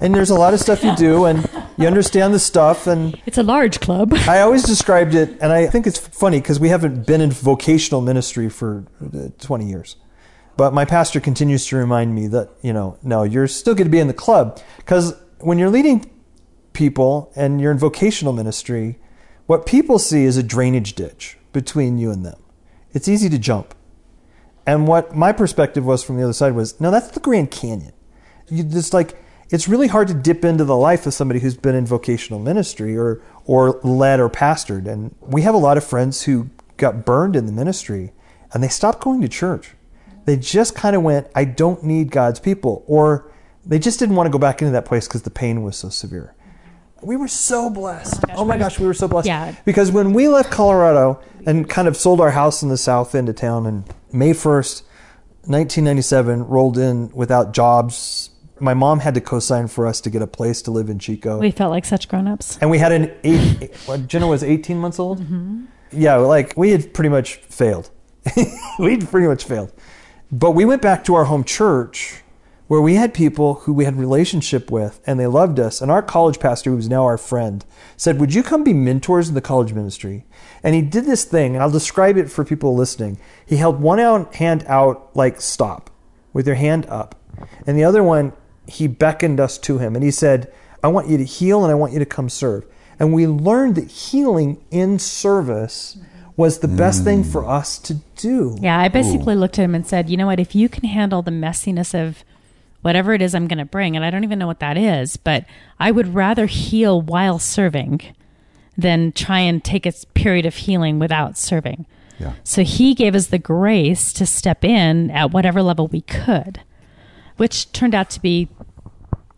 And there's a lot of stuff you do, and you understand the stuff. And it's a large club. I always described it, and I think it's funny, because we haven't been in vocational ministry for 20 years. But my pastor continues to remind me that, you know, no, you're still going to be in the club. Because when you're leading people and you're in vocational ministry, what people see is a drainage ditch between you and them. It's easy to jump. And what my perspective was from the other side was, no, that's the Grand Canyon. You just like... It's really hard to dip into the life of somebody who's been in vocational ministry or led or pastored. And we have a lot of friends who got burned in the ministry and they stopped going to church. They just kind of went, I don't need God's people. Or they just didn't want to go back into that place because the pain was so severe. We were so blessed. Oh my gosh, we were so blessed. Yeah. Because when we left Colorado and kind of sold our house in the south end of town, and May 1st, 1997 rolled in without jobs. My mom had to co-sign for us to get a place to live in Chico. We felt like such grown-ups. And we had Jenna was 18 months old? Mm-hmm. Yeah, like we had pretty much failed. But we went back to our home church where we had people who we had relationship with and they loved us. And our college pastor, who was now our friend, said, would you come be mentors in the college ministry? And he did this thing, and I'll describe it for people listening. He held one hand out like stop, with your hand up. And the other one, he beckoned us to him and he said, I want you to heal and I want you to come serve. And we learned that healing in service was the best thing for us to do. Yeah, I basically looked at him and said, you know what, if you can handle the messiness of whatever it is I'm going to bring, and I don't even know what that is, but I would rather heal while serving than try and take a period of healing without serving. Yeah. So he gave us the grace to step in at whatever level we could. Which turned out to be,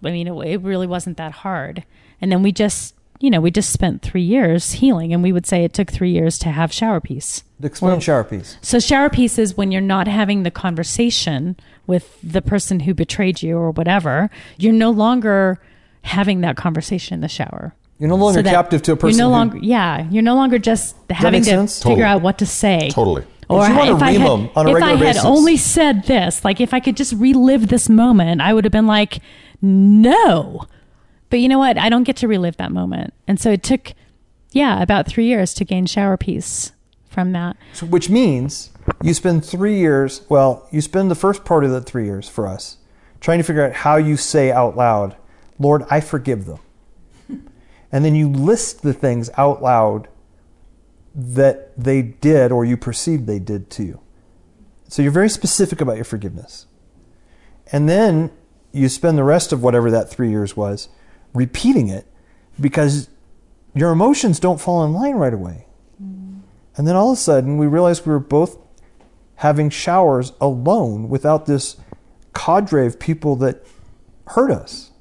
I mean, it really wasn't that hard. And then we just, you know, we just spent 3 years healing, and we would say it took 3 years to have shower peace. Explain shower peace. So shower peace is when you're not having the conversation with the person who betrayed you or whatever. You're no longer having that conversation in the shower. You're no longer captive to a person. You're no longer just having to figure out what to say. Totally. Or if I had only said this, like if I could just relive this moment, I would have been like, no. But you know what? I don't get to relive that moment. And so it took, about 3 years to gain shower peace from that. So, which means you spend the first part of the 3 years for us trying to figure out how you say out loud, Lord, I forgive them. And then you list the things out loud that they did or you perceived they did to you. So you're very specific about your forgiveness. And then you spend the rest of whatever that 3 years was repeating it because your emotions don't fall in line right away. Mm. And then all of a sudden we realized we were both having showers alone without this cadre of people that hurt us.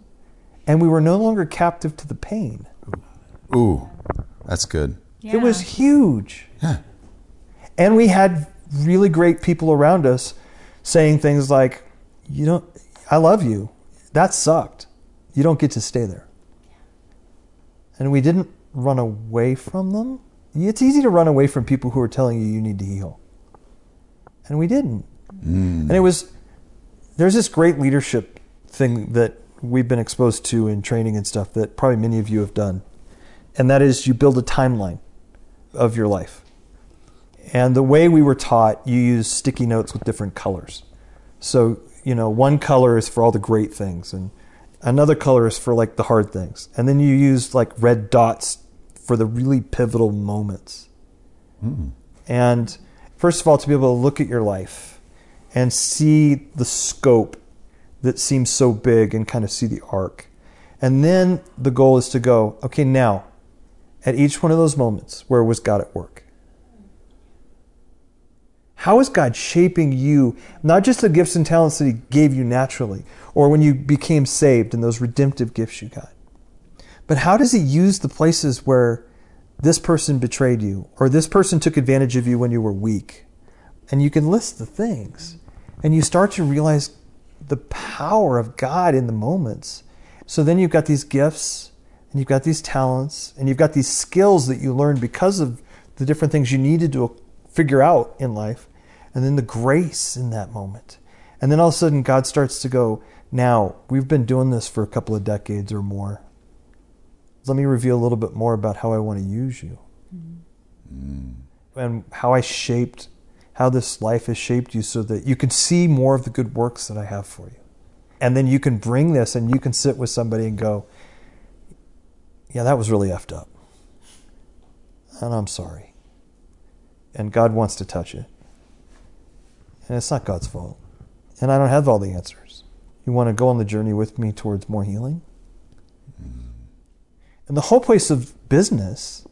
And we were no longer captive to the pain. Ooh, that's good. Yeah. It was huge. Yeah. And we had really great people around us saying things like, I love you. That sucked. You don't get to stay there. Yeah. And we didn't run away from them. It's easy to run away from people who are telling you need to heal. And we didn't. Mm. And there's this great leadership thing that we've been exposed to in training and stuff that probably many of you have done. And that is you build a timeline of your life. And the way we were taught, you use sticky notes with different colors. So, one color is for all the great things and another color is for like the hard things. And then you use like red dots for the really pivotal moments. Mm-hmm. And first of all, to be able to look at your life and see the scope that seems so big and kind of see the arc. And then the goal is to go, okay, now, at each one of those moments, where was God at work? How is God shaping you, not just the gifts and talents that he gave you naturally, or when you became saved and those redemptive gifts you got, but how does he use the places where this person betrayed you, or this person took advantage of you when you were weak? And you can list the things, and you start to realize the power of God in the moments. So then you've got these gifts, and you've got these talents, and you've got these skills that you learned because of the different things you needed to figure out in life, and then the grace in that moment. And then all of a sudden God starts to go, now, we've been doing this for a couple of decades or more. Let me reveal a little bit more about how I want to use you. Mm-hmm. And how this life has shaped you so that you can see more of the good works that I have for you. And then you can bring this and you can sit with somebody and go, yeah, that was really effed up. And I'm sorry. And God wants to touch it. And it's not God's fault. And I don't have all the answers. You want to go on the journey with me towards more healing? Mm. And the whole place of business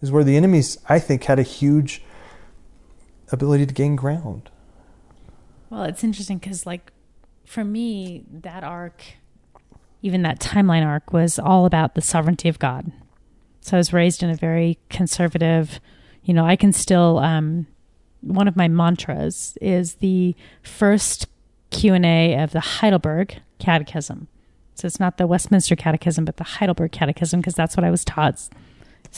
is where the enemies, I think, had a huge ability to gain ground. Well, it's interesting because for me, that arc, even that timeline arc, was all about the sovereignty of God. So I was raised in a very conservative, I can still, one of my mantras is the first Q&A of the Heidelberg Catechism. So it's not the Westminster Catechism, but the Heidelberg Catechism, because that's what I was taught.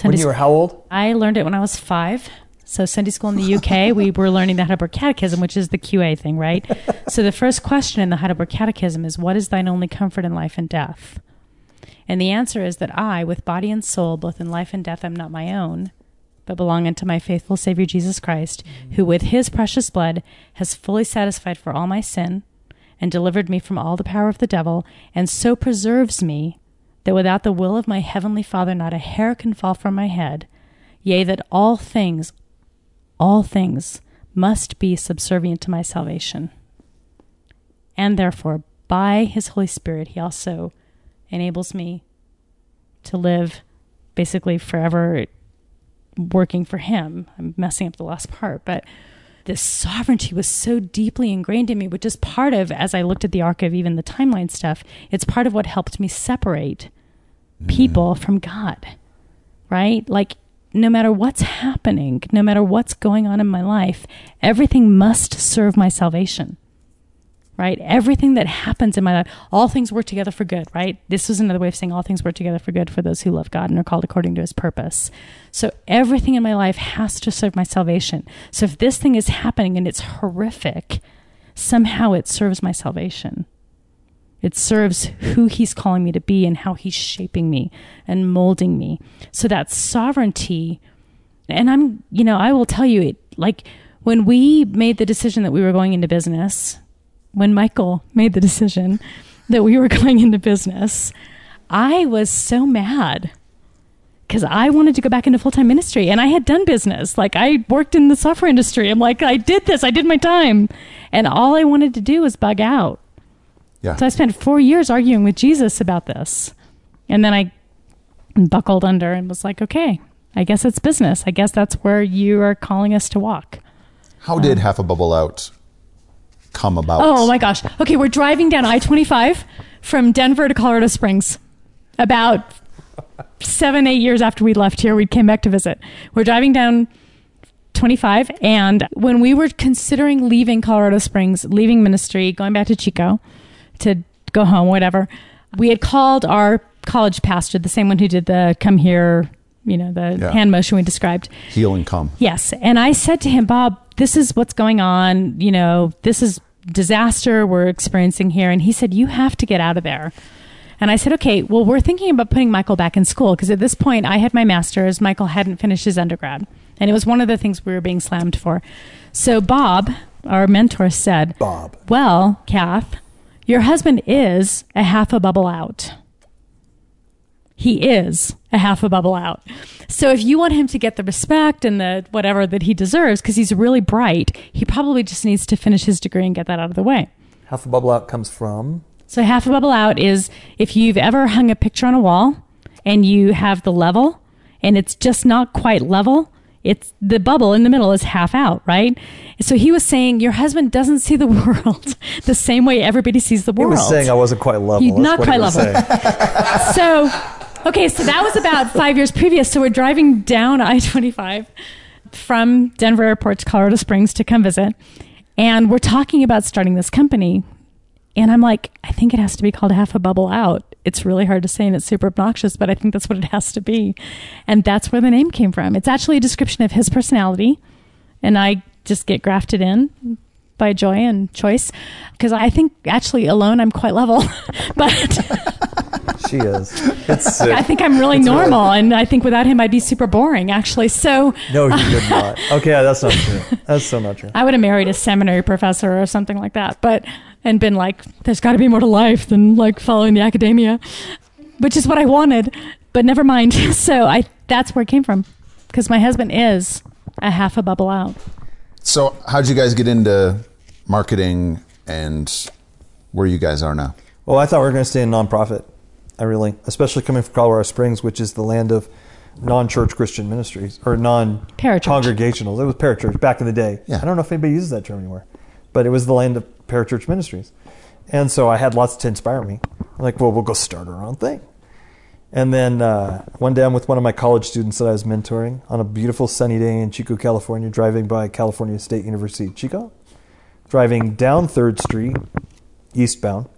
When you were how old? I learned it when I was 5. So Sunday school in the UK, we were learning the Heidelberg Catechism, which is the QA thing, right? So the first question in the Heidelberg Catechism is, what is thine only comfort in life and death? And the answer is that I, with body and soul, both in life and death, am not my own, but belong unto my faithful Savior, Jesus Christ, who with his precious blood has fully satisfied for all my sin and delivered me from all the power of the devil, and so preserves me that without the will of my heavenly Father, not a hair can fall from my head, yea, that all things must be subservient to my salvation. And therefore, by his Holy Spirit, he also enables me to live basically forever working for him. I'm messing up the last part, but this sovereignty was so deeply ingrained in me, which is part of, as I looked at the arc of even the timeline stuff, it's part of what helped me separate people from God, right? No matter what's happening, no matter what's going on in my life, everything must serve my salvation, right? Everything that happens in my life, all things work together for good, right? This was another way of saying all things work together for good for those who love God and are called according to his purpose. So everything in my life has to serve my salvation. So if this thing is happening and it's horrific, somehow it serves my salvation. It serves who he's calling me to be and how he's shaping me and molding me. So that sovereignty, and I will tell you, when we made the decision that we were going into business, when Michael made the decision that we were going into business, I was so mad because I wanted to go back into full-time ministry. And I had done business. I worked in the software industry. I'm like, I did this. I did my time. And all I wanted to do was bug out. Yeah. So I spent 4 years arguing with Jesus about this. And then I buckled under and was like, okay, I guess it's business. I guess that's where you are calling us to walk. How did Half a Bubble Out come about? Oh, my gosh. Okay, we're driving down I-25 from Denver to Colorado Springs. About 7-8 years after we left here, we came back to visit. We're driving down 25, and when we were considering leaving Colorado Springs, leaving ministry, going back to Chico to go home, whatever, we had called our college pastor, the same one who did the come here, the hand motion we described. Heal and come. Yes. And I said to him, Bob, this is what's going on. This is disaster we're experiencing here. And he said, you have to get out of there. And I said, okay, well, we're thinking about putting Michael back in school. Because at this point I had my master's. Michael hadn't finished his undergrad. And it was one of the things we were being slammed for. So Bob, our mentor, said, well, Kath, your husband is a half a bubble out. He is a half a bubble out. So if you want him to get the respect and the whatever that he deserves, because he's really bright, he probably just needs to finish his degree and get that out of the way. Half a bubble out comes from? So half a bubble out is if you've ever hung a picture on a wall and you have the level and it's just not quite level, it's the bubble in the middle is half out, right? So he was saying your husband doesn't see the world the same way everybody sees the world. He was saying I wasn't quite level. So... Okay, so that was about 5 years previous. So we're driving down I-25 from Denver Airport to Colorado Springs to come visit. And we're talking about starting this company. And I'm like, I think it has to be called Half a Bubble Out. It's really hard to say and it's super obnoxious, but I think that's what it has to be. And that's where the name came from. It's actually a description of his personality. And I just get grafted in by joy and choice. Because I think actually alone I'm quite level. She is. I think I'm really normal, really... and I think without him, I'd be super boring, actually. So no, you would not. Okay, that's not true. That's so not true. I would have married a seminary professor or something like that, and been like, there's got to be more to life than following the academia, which is what I wanted, but never mind. So that's where it came from, because my husband is a half a bubble out. So how'd you guys get into marketing and where you guys are now? Well, I thought we were going to stay in nonprofit. Especially coming from Colorado Springs, which is the land of non-church Christian ministries or non-congregational. It was parachurch back in the day. Yeah. I don't know if anybody uses that term anywhere, but it was the land of parachurch ministries. And so I had lots to inspire me. I'm like, well, we'll go start our own thing. And then one day I'm with one of my college students that I was mentoring on a beautiful sunny day in Chico, California, driving by California State University, Chico, driving down 3rd Street, eastbound.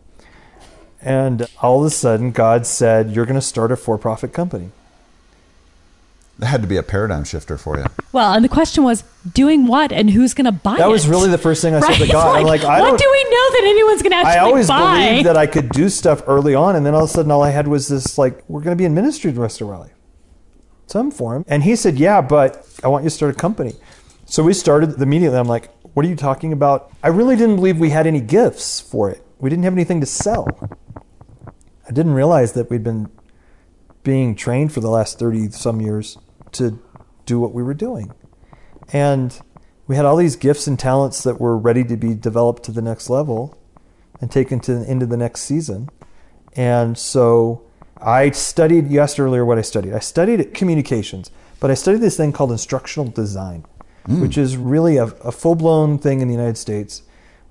And all of a sudden, God said, you're going to start a for-profit company. That had to be a paradigm shifter for you. Well, and the question was, doing what and who's going to buy it? That was really the first thing I said to God. What do we know that anyone's going to actually buy? I always believed that I could do stuff early on, and then all of a sudden all I had was this, we're going to be in ministry the rest of our life. Some form. And he said, yeah, but I want you to start a company. So we started immediately. I'm like, what are you talking about? I really didn't believe we had any gifts for it. We didn't have anything to sell. I didn't realize that we'd been being trained for the last 30-some years to do what we were doing. And we had all these gifts and talents that were ready to be developed to the next level and taken into the next season. And so I studied, you asked earlier what I studied. I studied communications, but I studied this thing called instructional design, which is really a full-blown thing in the United States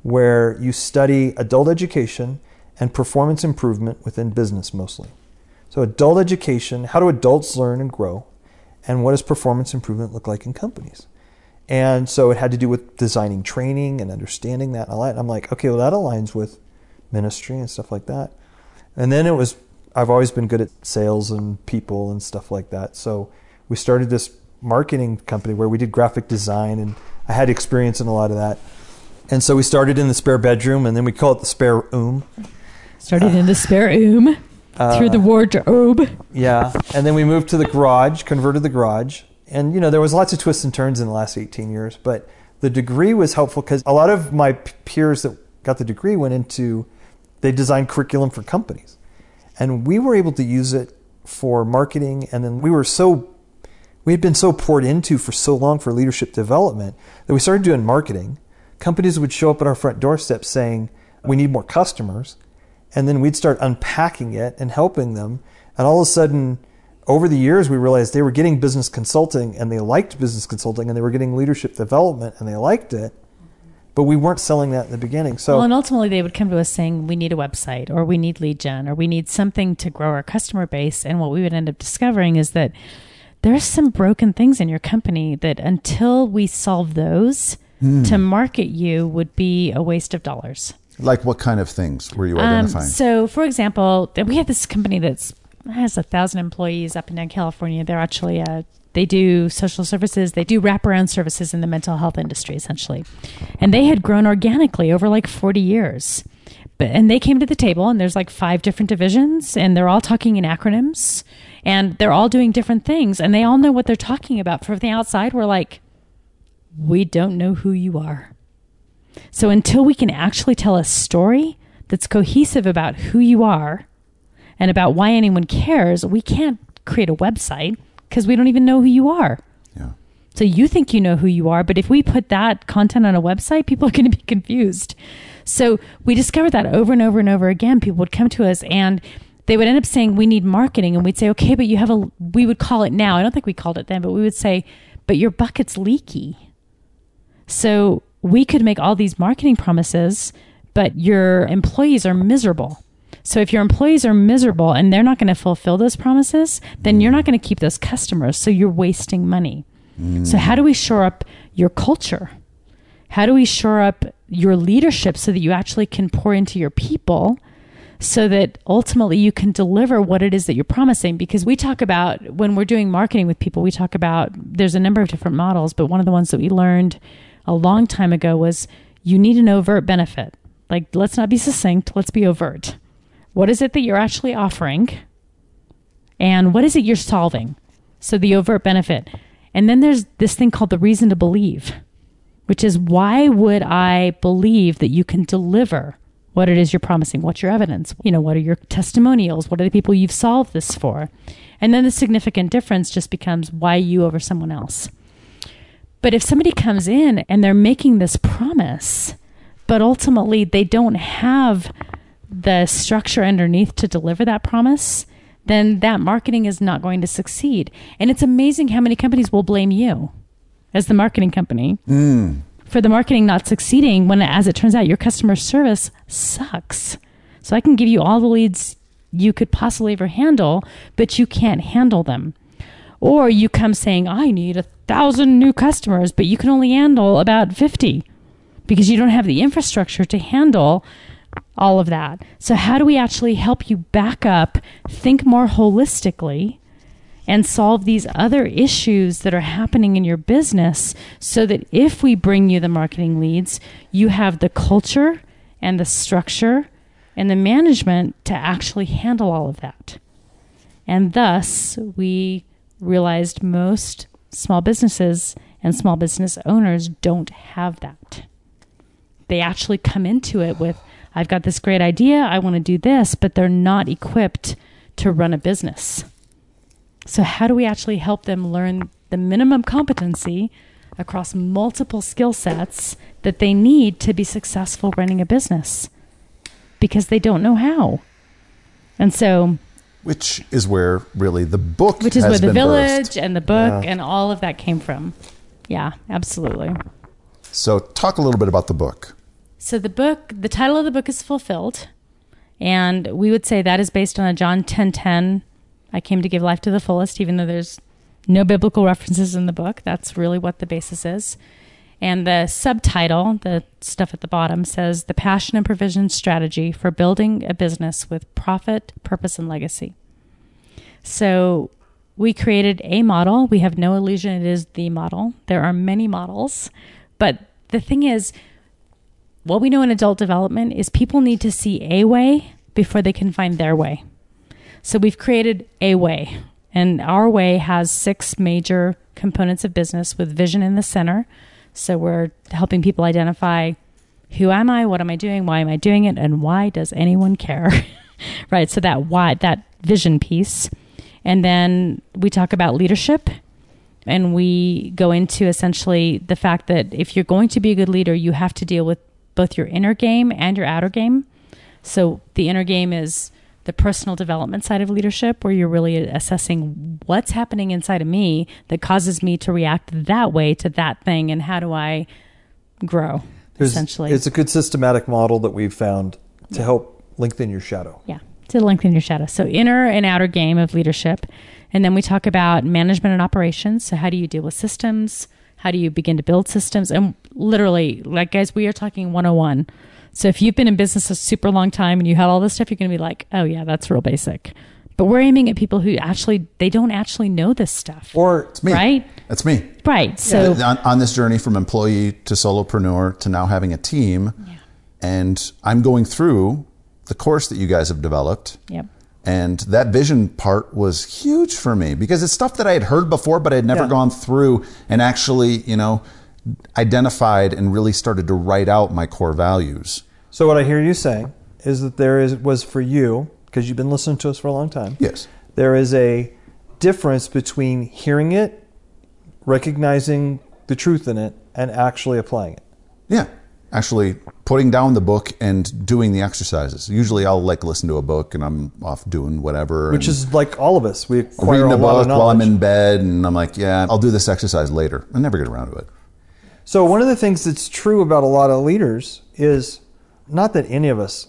where you study adult education and performance improvement within business mostly. So adult education, how do adults learn and grow? And what does performance improvement look like in companies? And so it had to do with designing training and understanding that. And I'm like, okay, well, that aligns with ministry and stuff like that. And then it was, I've always been good at sales and people and stuff like that. So we started this marketing company where we did graphic design, and I had experience in a lot of that. And so we started in the spare bedroom, and then we call it the spare room. Started in the spare room, through the wardrobe. Yeah. And then we moved to the garage, converted the garage. And, you know, there was lots of twists and turns in the last 18 years, but the degree was helpful because a lot of my peers that got the degree went into, they designed curriculum for companies. And we were able to use it for marketing. And then we had been so poured into for so long for leadership development that we started doing marketing. Companies would show up at our front doorstep saying, we need more customers. And then we'd start unpacking it and helping them. And all of a sudden, over the years, we realized they were getting business consulting, and they liked business consulting, and they were getting leadership development, and they liked it. But we weren't selling that in the beginning. So, well, and ultimately they would come to us saying, we need a website, or we need lead gen, or we need something to grow our customer base. And what we would end up discovering is that there's some broken things in your company that until we solve those, to market you would be a waste of dollars. Like what kind of things were you identifying? So, for example, we had this company that has 1,000 employees up and down California. They're actually they do social services. They do wraparound services in the mental health industry, essentially. And they had grown organically over like 40 years. And they came to the table, and there's like 5 different divisions, and they're all talking in acronyms, and they're all doing different things, and they all know what they're talking about. From the outside, we're like, we don't know who you are. So until we can actually tell a story that's cohesive about who you are and about why anyone cares, we can't create a website because we don't even know who you are. Yeah. So you think you know who you are, but if we put that content on a website, people are going to be confused. So we discovered that over and over and over again. People would come to us and they would end up saying, we need marketing. And we'd say, okay, but you have a, we would call it now. I don't think we called it then, but we would say, but your bucket's leaky. So we could make all these marketing promises, but your employees are miserable. So if your employees are miserable and they're not going to fulfill those promises, then you're not going to keep those customers. So you're wasting money. So how do we shore up your culture? How do we shore up your leadership so that you actually can pour into your people so that ultimately you can deliver what it is that you're promising? Because we talk about, when we're doing marketing with people, we talk about, there's a number of different models, but one of the ones that we learned a long time ago was you need an overt benefit. Like, let's not be succinct. Let's be overt. What is it that you're actually offering? And what is it you're solving? So the overt benefit. And then there's this thing called the reason to believe, which is, why would I believe that you can deliver what it is you're promising? What's your evidence? You know, what are your testimonials? What are the people you've solved this for? And then the significant difference just becomes why you over someone else. But if somebody comes in and they're making this promise, but ultimately they don't have the structure underneath to deliver that promise, then that marketing is not going to succeed. And it's amazing how many companies will blame you as the marketing company for the marketing not succeeding when, as it turns out, your customer service sucks. So I can give you all the leads you could possibly ever handle, but you can't handle them. Or you come saying, I need 1,000 new customers, but you can only handle about 50 because you don't have the infrastructure to handle all of that. So how do we actually help you back up, think more holistically, and solve these other issues that are happening in your business so that if we bring you the marketing leads, you have the culture and the structure and the management to actually handle all of that? And thus, we realized most small businesses and small business owners don't have that. They actually come into it with, I've got this great idea, I want to do this, but they're not equipped to run a business. So how do we actually help them learn the minimum competency across multiple skill sets that they need to be successful running a business? Because they don't know how. And so... Which is where really the book has been birthed. Which is where the village and the book and all of that came from. Yeah, absolutely. So talk a little bit about the book. So the book, the title of the book is Fulfilled. And we would say that is based on a John 10:10. I came to give life to the fullest, even though there's No biblical references in the book. That's really what the basis is. And the subtitle, the stuff at the bottom, says The Passion and Provision Strategy for Building a Business with Profit, Purpose, and Legacy. So we created a model. We have no illusion it is the model. There are many models. But the thing is, what we know in adult development is people need to see a way before they can find their way. So we've created a way. And our way has 6 major components of business with vision in the center. So we're helping people identify who am I, what am I doing, why am I doing it, and why does anyone care? Right? So that why, that vision piece. And then we talk about leadership, and we go into essentially the fact that if you're going to be a good leader, you have to deal with both your inner game and your outer game. So the inner game is the personal development side of leadership, where you're really assessing what's happening inside of me that causes me to react that way to that thing, and how do I grow, essentially. It's a good systematic model that we've found to help lengthen your shadow. Yeah, to lengthen your shadow. So inner and outer game of leadership. And then we talk about management and operations. So how do you deal with systems? How do you begin to build systems? And literally, like, guys, we are talking 101. So if you've been in business a super long time and you have all this stuff, you're going to be like, oh yeah, that's real basic. But we're aiming at people who actually, they don't actually know this stuff. Or it's me. Right? That's me. Right. So yeah. On this journey from employee to solopreneur to now having a team, yeah. And I'm going through the course that you guys have developed. Yep. And that vision part was huge for me because it's stuff that I had heard before, but I had never gone through and actually, identified and really started to write out my core values. So what I hear you saying is that was for you, because you've been listening to us for a long time. Yes. There is a difference between hearing it, recognizing the truth in it, and actually applying it. Yeah. Actually putting down the book and doing the exercises. Usually I'll listen to a book and I'm off doing whatever. Which is like all of us. We acquire reading a book while I'm in bed and I'm like, yeah, I'll do this exercise later. I never get around to it. So one of the things that's true about a lot of leaders is not that any of us,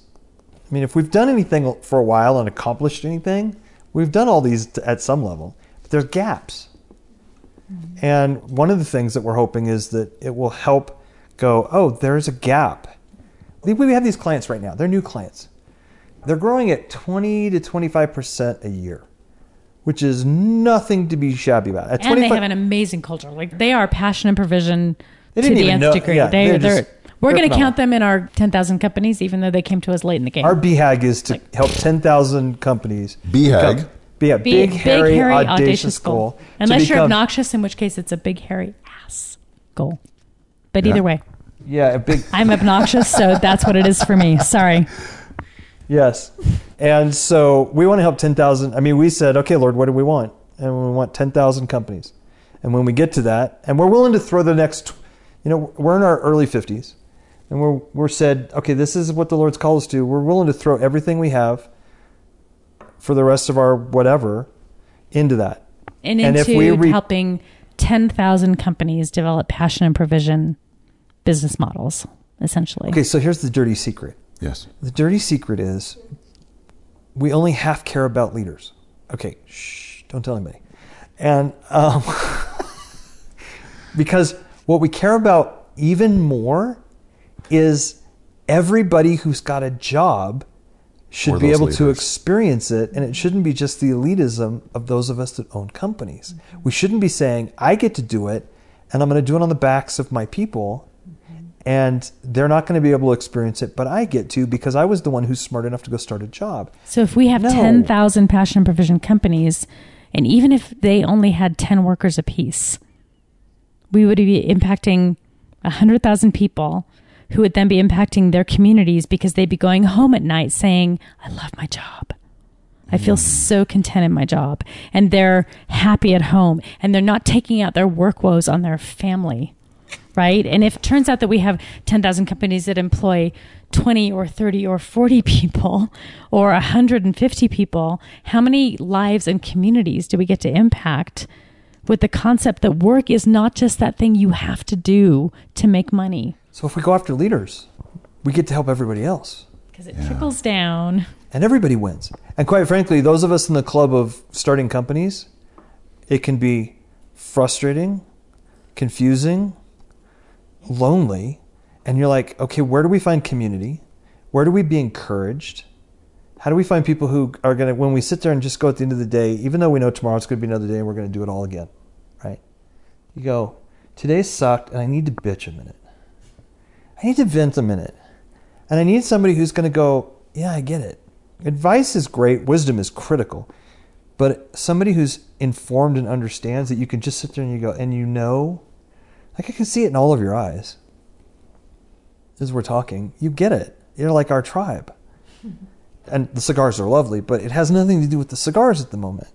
if we've done anything for a while and accomplished anything, we've done all these at some level, but there's gaps. Mm-hmm. And one of the things that we're hoping is that it will help go, oh, there's a gap. We have these clients right now. They're new clients. They're growing at 20 to 25% a year, which is nothing to be shabby about. At and they have an amazing culture. Like, they are Passion and Provision. They didn't to the even nth know, degree. Yeah, we're going to count them in our 10,000 companies, even though they came to us late in the game. Our BHAG is to help 10,000 companies. BHAG? Yeah, big, hairy, audacious goal. Unless you're obnoxious, in which case it's a big, hairy ass goal. But either way. Yeah, I'm obnoxious, so that's what it is for me. Sorry. Yes. And so we want to help 10,000. We said, okay, Lord, what do we want? And we want 10,000 companies. And when we get to that, and we're willing to throw the next, we're in our early 50s. And we're said, okay, this is what the Lord's called us to. We're willing to throw everything we have for the rest of our whatever into that. And into helping 10,000 companies develop passion and provision business models, essentially. Okay, so here's the dirty secret. Yes. The dirty secret is we only half care about leaders. Okay, shh, don't tell anybody. And because what we care about even more is everybody who's got a job should be able to experience it, and it shouldn't be just the elitism of those of us that own companies. Mm-hmm. We shouldn't be saying, I get to do it, and I'm going to do it on the backs of my people, and they're not going to be able to experience it, but I get to because I was the one who's smart enough to go start a job. So if we have 10,000 Passion and Provision companies, and even if they only had 10 workers apiece, we would be impacting 100,000 people who would then be impacting their communities because they'd be going home at night saying, I love my job. I feel so content in my job. And they're happy at home. And they're not taking out their work woes on their family. Right? And if it turns out that we have 10,000 companies that employ 20 or 30 or 40 people or 150 people, how many lives and communities do we get to impact with the concept that work is not just that thing you have to do to make money? So if we go after leaders, we get to help everybody else. Because it trickles down. And everybody wins. And quite frankly, those of us in the club of starting companies, it can be frustrating, confusing, lonely, and you're like, okay, where do we find community? Where do we be encouraged? How do we find people who are going to, when we sit there and just go at the end of the day, even though we know tomorrow's going to be another day and we're going to do it all again, right? You go, today sucked and I need to bitch a minute. I need to vent a minute. And I need somebody who's going to go, yeah, I get it. Advice is great. Wisdom is critical. But somebody who's informed and understands that you can just sit there and you go, and you know, like I can see it in all of your eyes as we're talking. You get it. You're like our tribe. And the cigars are lovely, but it has nothing to do with the cigars at the moment.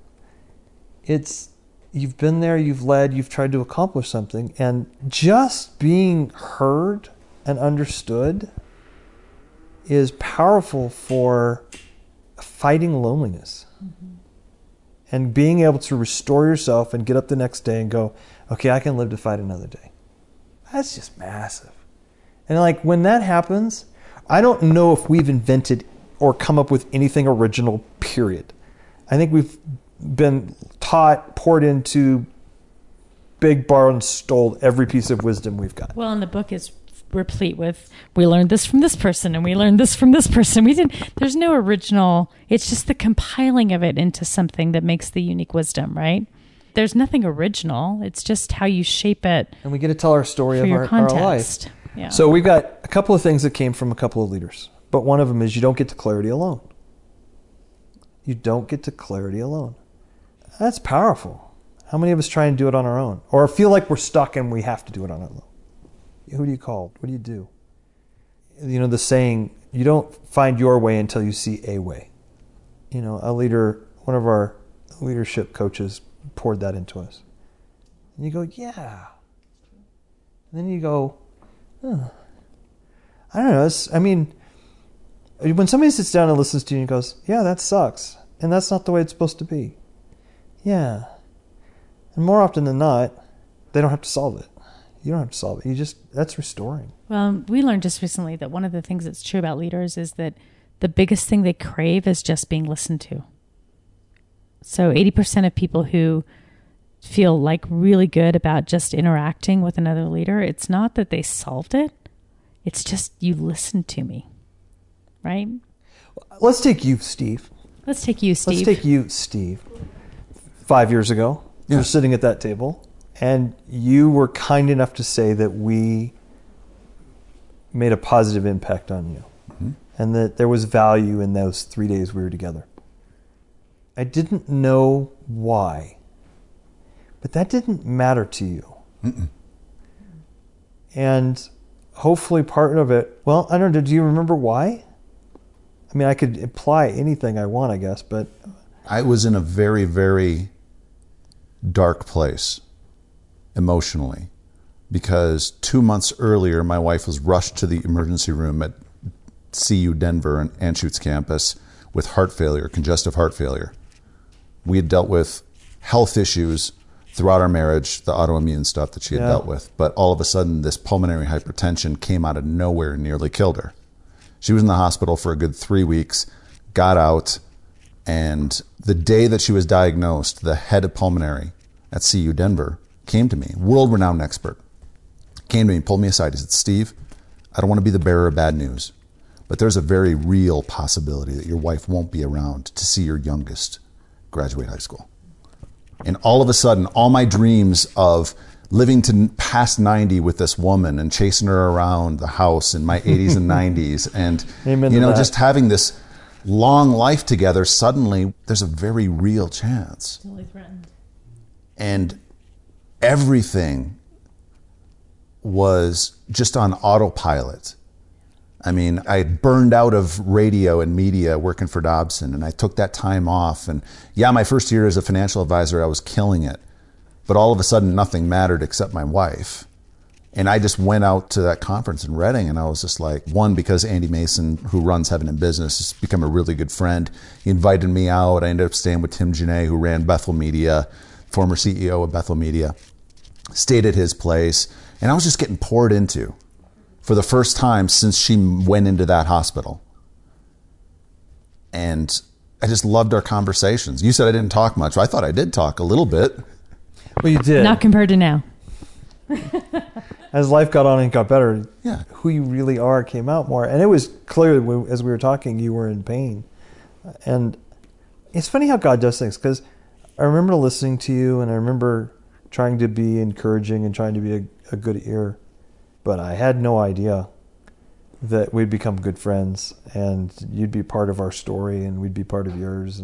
It's, you've been there, you've led, you've tried to accomplish something, and just being heard and understood is powerful for fighting loneliness. Mm-hmm. And being able to restore yourself and get up the next day and go, okay, I can live to fight another day. That's just massive. And like when that happens, I don't know if we've invented or come up with anything original, period. I think we've been taught, poured into, big borrowed and stole every piece of wisdom we've got. Well, and the book is replete with, we learned this from this person and we learned this from this person. There's no original. It's just the compiling of it into something that makes the unique wisdom, right? There's nothing original. It's just how you shape it. And we get to tell our story of our life. Yeah. So we've got a couple of things that came from a couple of leaders. But one of them is you don't get to clarity alone. You don't get to clarity alone. That's powerful. How many of us try and do it on our own? Or feel like we're stuck and we have to do it on our own? Who do you call? What do you do? You know, the saying, you don't find your way until you see a way. You know, a leader, one of our leadership coaches poured that into us. And you go, yeah. And then you go, huh. I don't know. When somebody sits down and listens to you and goes, yeah, that sucks. And that's not the way it's supposed to be. Yeah. And more often than not, they don't have to solve it. You don't have to solve it. That's restoring. Well, we learned just recently that one of the things that's true about leaders is that the biggest thing they crave is just being listened to. So 80% of people who feel like really good about just interacting with another leader, it's not that they solved it. It's just, you listened to me. Right? Let's take you, Steve. Let's take you, Steve. 5 years ago, you were sitting at that table, and you were kind enough to say that we made a positive impact on you, mm-hmm. and that there was value in those 3 days we were together. I didn't know why, but that didn't matter to you. Mm-mm. And hopefully part of it, well, I don't know, do you remember why? I mean, I could imply anything I want, I guess, but... I was in a very, very dark place emotionally because 2 months earlier, my wife was rushed to the emergency room at CU Denver and Anschutz campus with heart failure, congestive heart failure. We had dealt with health issues throughout our marriage, the autoimmune stuff that she had dealt with, but all of a sudden, this pulmonary hypertension came out of nowhere and nearly killed her. She was in the hospital for a good 3 weeks, got out, and the day that she was diagnosed, the head of pulmonary at CU Denver came to me, world-renowned expert, came to me, pulled me aside. He said, Steve, I don't want to be the bearer of bad news, but there's a very real possibility that your wife won't be around to see your youngest graduate high school. And all of a sudden, all my dreams of living to past 90 with this woman and chasing her around the house in my 80s and 90s and, just having this long life together, suddenly there's a very real chance. Totally threatened. And everything was just on autopilot. I mean, I had burned out of radio and media working for Dobson, and I took that time off. And my first year as a financial advisor, I was killing it. But all of a sudden, nothing mattered except my wife. And I just went out to that conference in Redding, and I was just like, one, because Andy Mason, who runs Heaven and Business, has become a really good friend. He invited me out. I ended up staying with Tim Genet, who ran Bethel Media, former CEO of Bethel Media. Stayed at his place, and I was just getting poured into for the first time since she went into that hospital. And I just loved our conversations. You said I didn't talk much. I thought I did talk a little bit. Well, you did. Not compared to now. As life got on and got better, yeah, who you really are came out more. And it was clear as we were talking, you were in pain. And it's funny how God does things, because I remember listening to you, and I remember trying to be encouraging and trying to be a good ear. But I had no idea that we'd become good friends, and you'd be part of our story, and we'd be part of yours,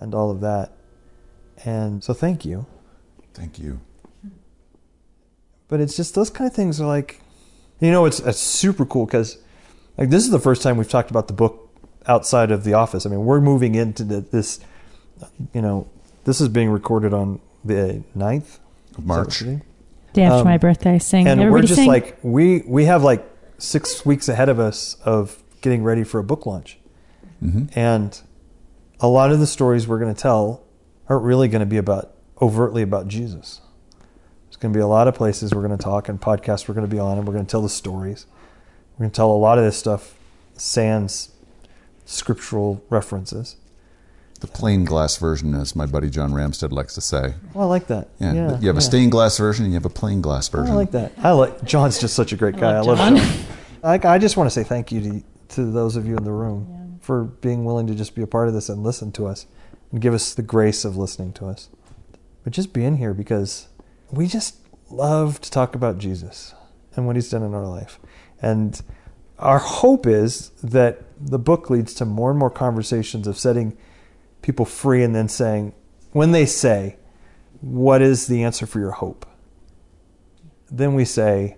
and all of that. And so thank you. Thank you. But it's just those kind of things are like, you know, it's super cool, because like this is the first time we've talked about the book outside of the office. I mean, we're moving into this, you know, this is being recorded on the 9th of March. Day after my birthday. And everybody we're just sing. Like, we have like 6 weeks ahead of us of getting ready for a book launch. Mm-hmm. And a lot of the stories we're going to tell aren't really going to be overtly about Jesus. Going to be a lot of places we're going to talk, and podcasts we're going to be on, and we're going to tell the stories. We're going to tell a lot of this stuff sans scriptural references. The plain glass version, as my buddy John Ramstead likes to say. Well, I like that. Yeah, yeah. You have a stained glass version and you have a plain glass version. I like that. John's just such a great guy. I love John. I just want to say thank you to those of you in the room for being willing to just be a part of this and listen to us and give us the grace of listening to us. But just be in here, because we just love to talk about Jesus and what he's done in our life. And our hope is that the book leads to more and more conversations of setting people free, and then saying, when they say, what is the answer for your hope? Then we say,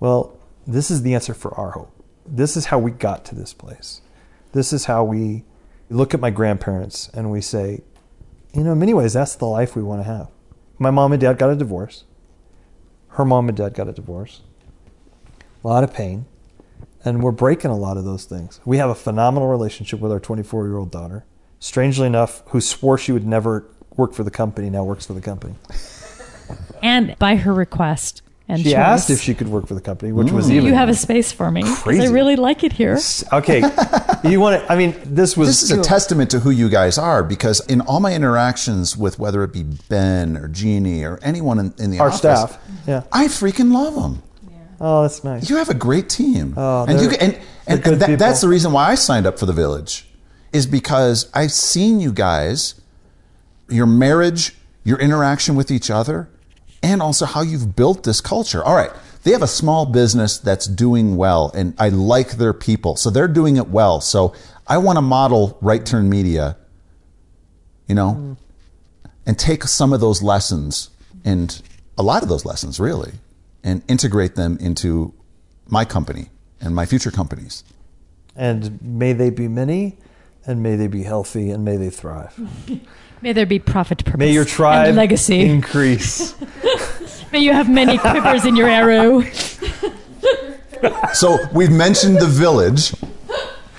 well, this is the answer for our hope. This is how we got to this place. This is how we look at my grandparents and we say, you know, in many ways, that's the life we want to have. My mom and dad got a divorce. Her mom and dad got a divorce. A lot of pain. And we're breaking a lot of those things. We have a phenomenal relationship with our 24-year-old daughter. Strangely enough, who swore she would never work for the company, now works for the company. And by her request and choice. She asked if she could work for the company, which was even... You have a space for me. Crazy. I really like it here. Okay. You want to... I mean, This is a testament to who you guys are, because in all my interactions with whether it be Ben or Jeannie or anyone in the office... Our staff, yeah. I freaking love them. Yeah. Oh, that's nice. You have a great team. Oh, that's the reason why I signed up for the Village, is because I've seen you guys, your marriage, your interaction with each other, and also how you've built this culture. All right, they have a small business that's doing well, and I like their people, so they're doing it well. So I want to model Right Turn Media, you know, and take some of those lessons, and a lot of those lessons, really, and integrate them into my company and my future companies. And may they be many, and may they be healthy, and may they thrive. May there be profit, purpose, may your tribe and legacy increase. May you have many quivers in your arrow. So we've mentioned the Village.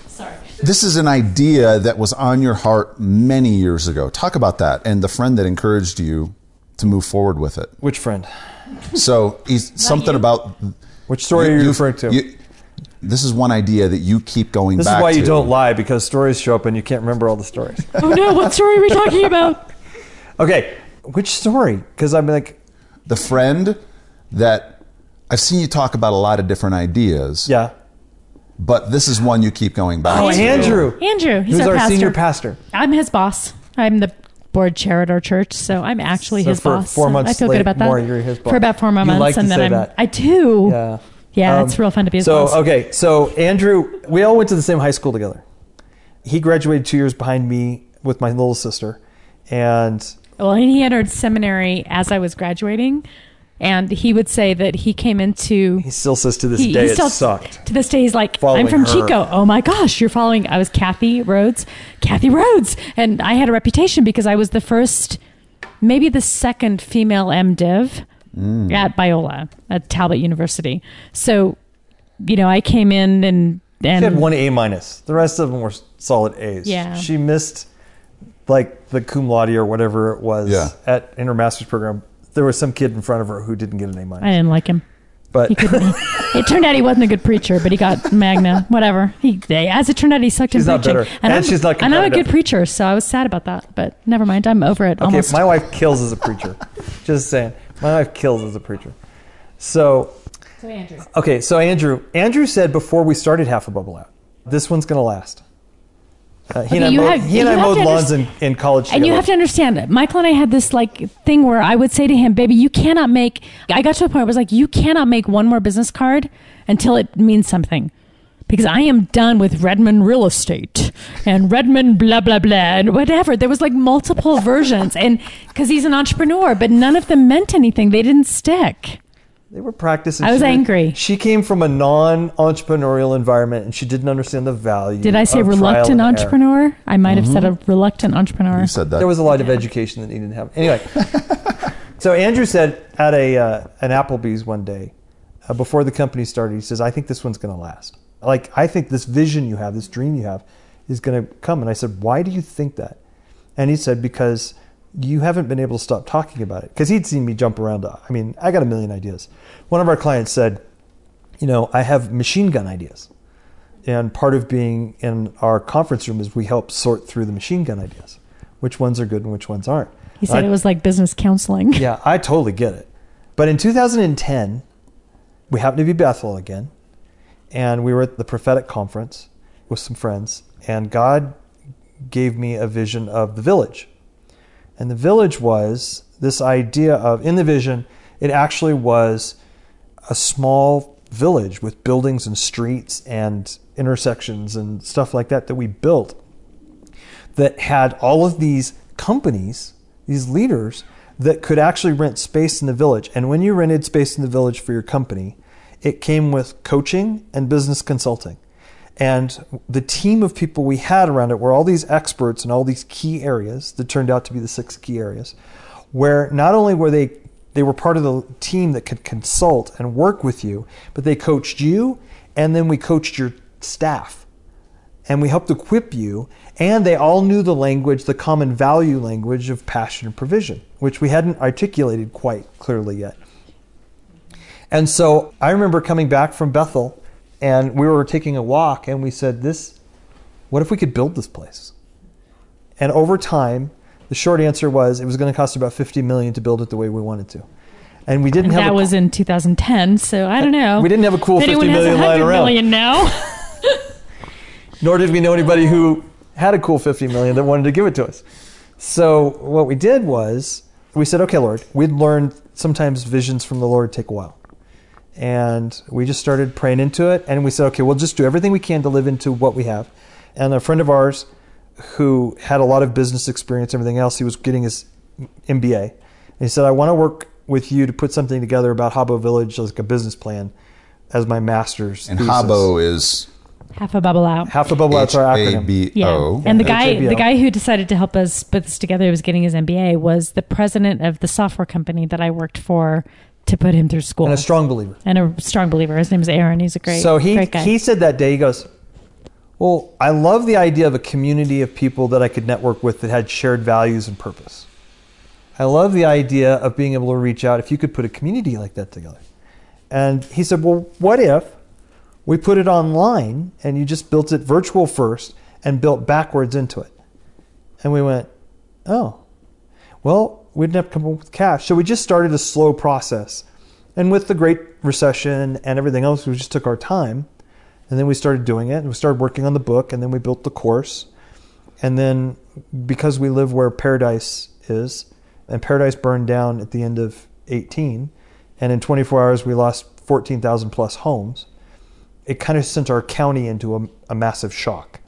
Sorry. This is an idea that was on your heart many years ago. Talk about that and the friend that encouraged you to move forward with it. Which friend? So he's something you. About... Which story are you referring to? This is one idea that you keep going back to. This is why you don't lie, because stories show up and you can't remember all the stories. Oh no, what story are we talking about? Okay, which story? Because I'm like... The friend that... I've seen you talk about a lot of different ideas. Yeah. But this is one you keep going back to. Oh, Andrew. He's our senior pastor. I'm his boss. I'm the board chair at our church, so I'm actually his boss. 4 months I feel good about that. You're his boss. For about 4 months. Like, and then I do. Yeah. Yeah, it's real fun to be his boss. So Andrew, we all went to the same high school together. He graduated 2 years behind me with my little sister. And he entered seminary as I was graduating. And he would say that he came into... He still says to this day it sucked. To this day, he's like, I'm from Chico. Oh my gosh, you're following... I was Kathy Rhodes. And I had a reputation because I was the first, maybe the second female MDiv... at Biola, at Talbot University. So, you know, I came in and she had one A-. The rest of them were solid A's. Yeah. She missed, like, the cum laude or whatever it was at in her master's program. There was some kid in front of her who didn't get an A-. I didn't like him. But it turned out he wasn't a good preacher, but he got magna, whatever. As it turned out, he sucked in preaching. Not better. And she's not competitive. And I'm a good preacher, so I was sad about that. But never mind, I'm over it. Okay, almost. My wife kills as a preacher. Just saying. My wife kills as a preacher. So Andrew. Okay, so Andrew said before we started Half a Bubble Out, this one's going to last. He and I mowed lawns in college together. And you have to understand that Michael and I had this thing where I would say to him, baby, I got to a point where I was like, you cannot make one more business card until it means something. Because I am done with Redman Real Estate and Redman blah, blah, blah, and whatever. There was multiple versions. And because he's an entrepreneur, but none of them meant anything. They didn't stick. They were practicing. I was angry. She came from a non-entrepreneurial environment, and she didn't understand the value. Did I say reluctant entrepreneur? I might have said a reluctant entrepreneur. You said that. There was a lot of education that he didn't have. Anyway, so Andrew said at an Applebee's one day, before the company started, he says, "I think this one's going to last. I think this vision you have, this dream you have, is going to come." And I said, "Why do you think that?" And he said, "Because you haven't been able to stop talking about it." Because he'd seen me jump around. I got a million ideas. One of our clients said, "I have machine gun ideas." And part of being in our conference room is we help sort through the machine gun ideas. Which ones are good and which ones aren't. He said it was like business counseling. Yeah, I totally get it. But in 2010, we happened to be Bethel again. And we were at the prophetic conference with some friends. And God gave me a vision of the village. And the village was this idea of, in the vision, it actually was a small village with buildings and streets and intersections and stuff like that we built, that had all of these companies, these leaders, that could actually rent space in the village. And when you rented space in the village for your company, it came with coaching and business consulting. And the team of people we had around it were all these experts in all these key areas that turned out to be the 6 key areas, where not only were they were part of the team that could consult and work with you, but they coached you, and then we coached your staff. And we helped equip you, and they all knew the language, the common value language of passion and provision, which we hadn't articulated quite clearly yet. And so I remember coming back from Bethel, and we were taking a walk, and we said, what if we could build this place? And over time, the short answer was it was going to cost about $50 million to build it the way we wanted to. And we didn't have... That was in 2010, so I don't know. We didn't have a cool $50 million lying around. Anyone has $100 million now. Nor did we know anybody who had a cool $50 million that wanted to give it to us. So what we did was we said, okay, Lord, we'd learned sometimes visions from the Lord take a while. And we just started praying into it. And we said, okay, we'll just do everything we can to live into what we have. And a friend of ours who had a lot of business experience and everything else, he was getting his MBA. And he said, I want to work with you to put something together about Habo Village, like a business plan, as my master's thesis. And Habo is... Half a Bubble Out. Half a Bubble Out's our acronym. H-A-B-O. Yeah. And the guy who decided to help us put this together, who was getting his MBA, was the president of the software company that I worked for to put him through school. And a strong believer. His name is Aaron. He's a great guy. So he said that day, he goes, well, I love the idea of a community of people that I could network with that had shared values and purpose. I love the idea of being able to reach out if you could put a community like that together. And he said, well, what if we put it online and you just built it virtual first and built backwards into it? And we went, oh, well, we didn't have to come up with cash. So we just started a slow process. And with the Great Recession and everything else, we just took our time. And then we started doing it. And we started working on the book. And then we built the course. And then because we live where Paradise is, and Paradise burned down at the end of 2018, and in 24 hours we lost 14,000 plus homes, it kind of sent our county into a massive shock.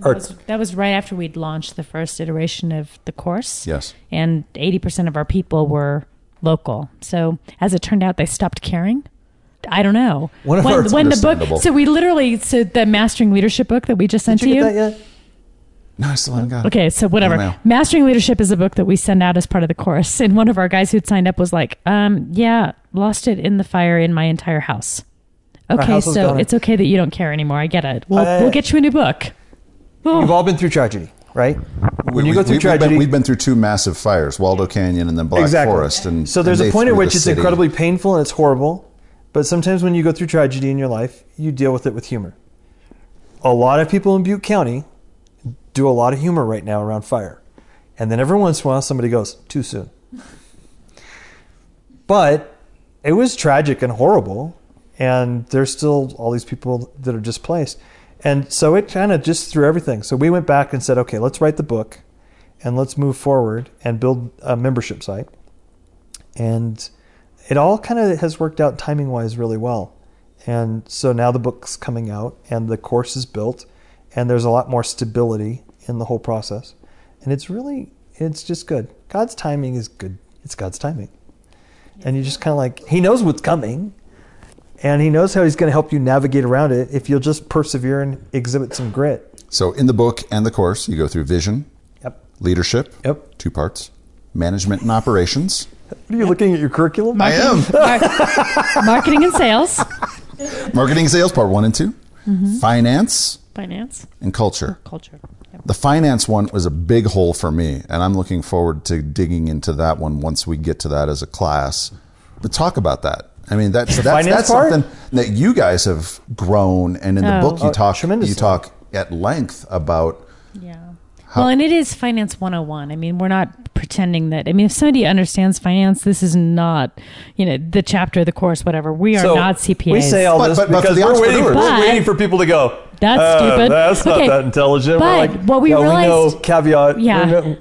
That was right after we'd launched the first iteration of the course. Yes. And 80% of our people were local. So as it turned out, they stopped caring. I don't know. When the book... So the Mastering Leadership book that we just sent to you... Did you get that yet? No, I still haven't got it. Okay, so whatever. Mastering Leadership is a book that we send out as part of the course. And one of our guys who'd signed up was like, lost it in the fire in my entire house. Okay, so it's okay that you don't care anymore. I get it. We'll get you a new book. You've all been through tragedy, right? We've been through two massive fires, Waldo Canyon and then Black Forest. And so there's a point at which it's incredibly painful and it's horrible. But sometimes when you go through tragedy in your life, you deal with it with humor. A lot of people in Butte County do a lot of humor right now around fire. And then every once in a while, somebody goes, too soon. But it was tragic and horrible. And there's still all these people that are displaced. And so it kind of just threw everything. So we went back and said, okay, let's write the book and let's move forward and build a membership site. And it all kind of has worked out timing-wise really well. And so now the book's coming out and the course is built and there's a lot more stability in the whole process. And it's just good. God's timing is good. It's God's timing. And you just kind of like, he knows what's coming. And he knows how he's going to help you navigate around it if you'll just persevere and exhibit some grit. So in the book and the course, you go through vision, yep, leadership, yep, 2 parts, management and operations. Are you looking at your curriculum? I am. Marketing and sales. Marketing and sales, part 1 and 2. Mm-hmm. Finance. And culture. Culture. Yep. The finance one was a big hole for me, and I'm looking forward to digging into that one once we get to that as a class. But talk about that. I mean, that's something that you guys have grown, and in the book you talk at length about. Yeah. Well, and it is Finance 101. I mean, we're not pretending that. I mean, if somebody understands finance, this is not, the chapter, the course, whatever. We are not CPAs. We say all this because we're waiting for people to go, that's stupid. That's not that intelligent. But we're like, what we realized, we know, caveat. Yeah.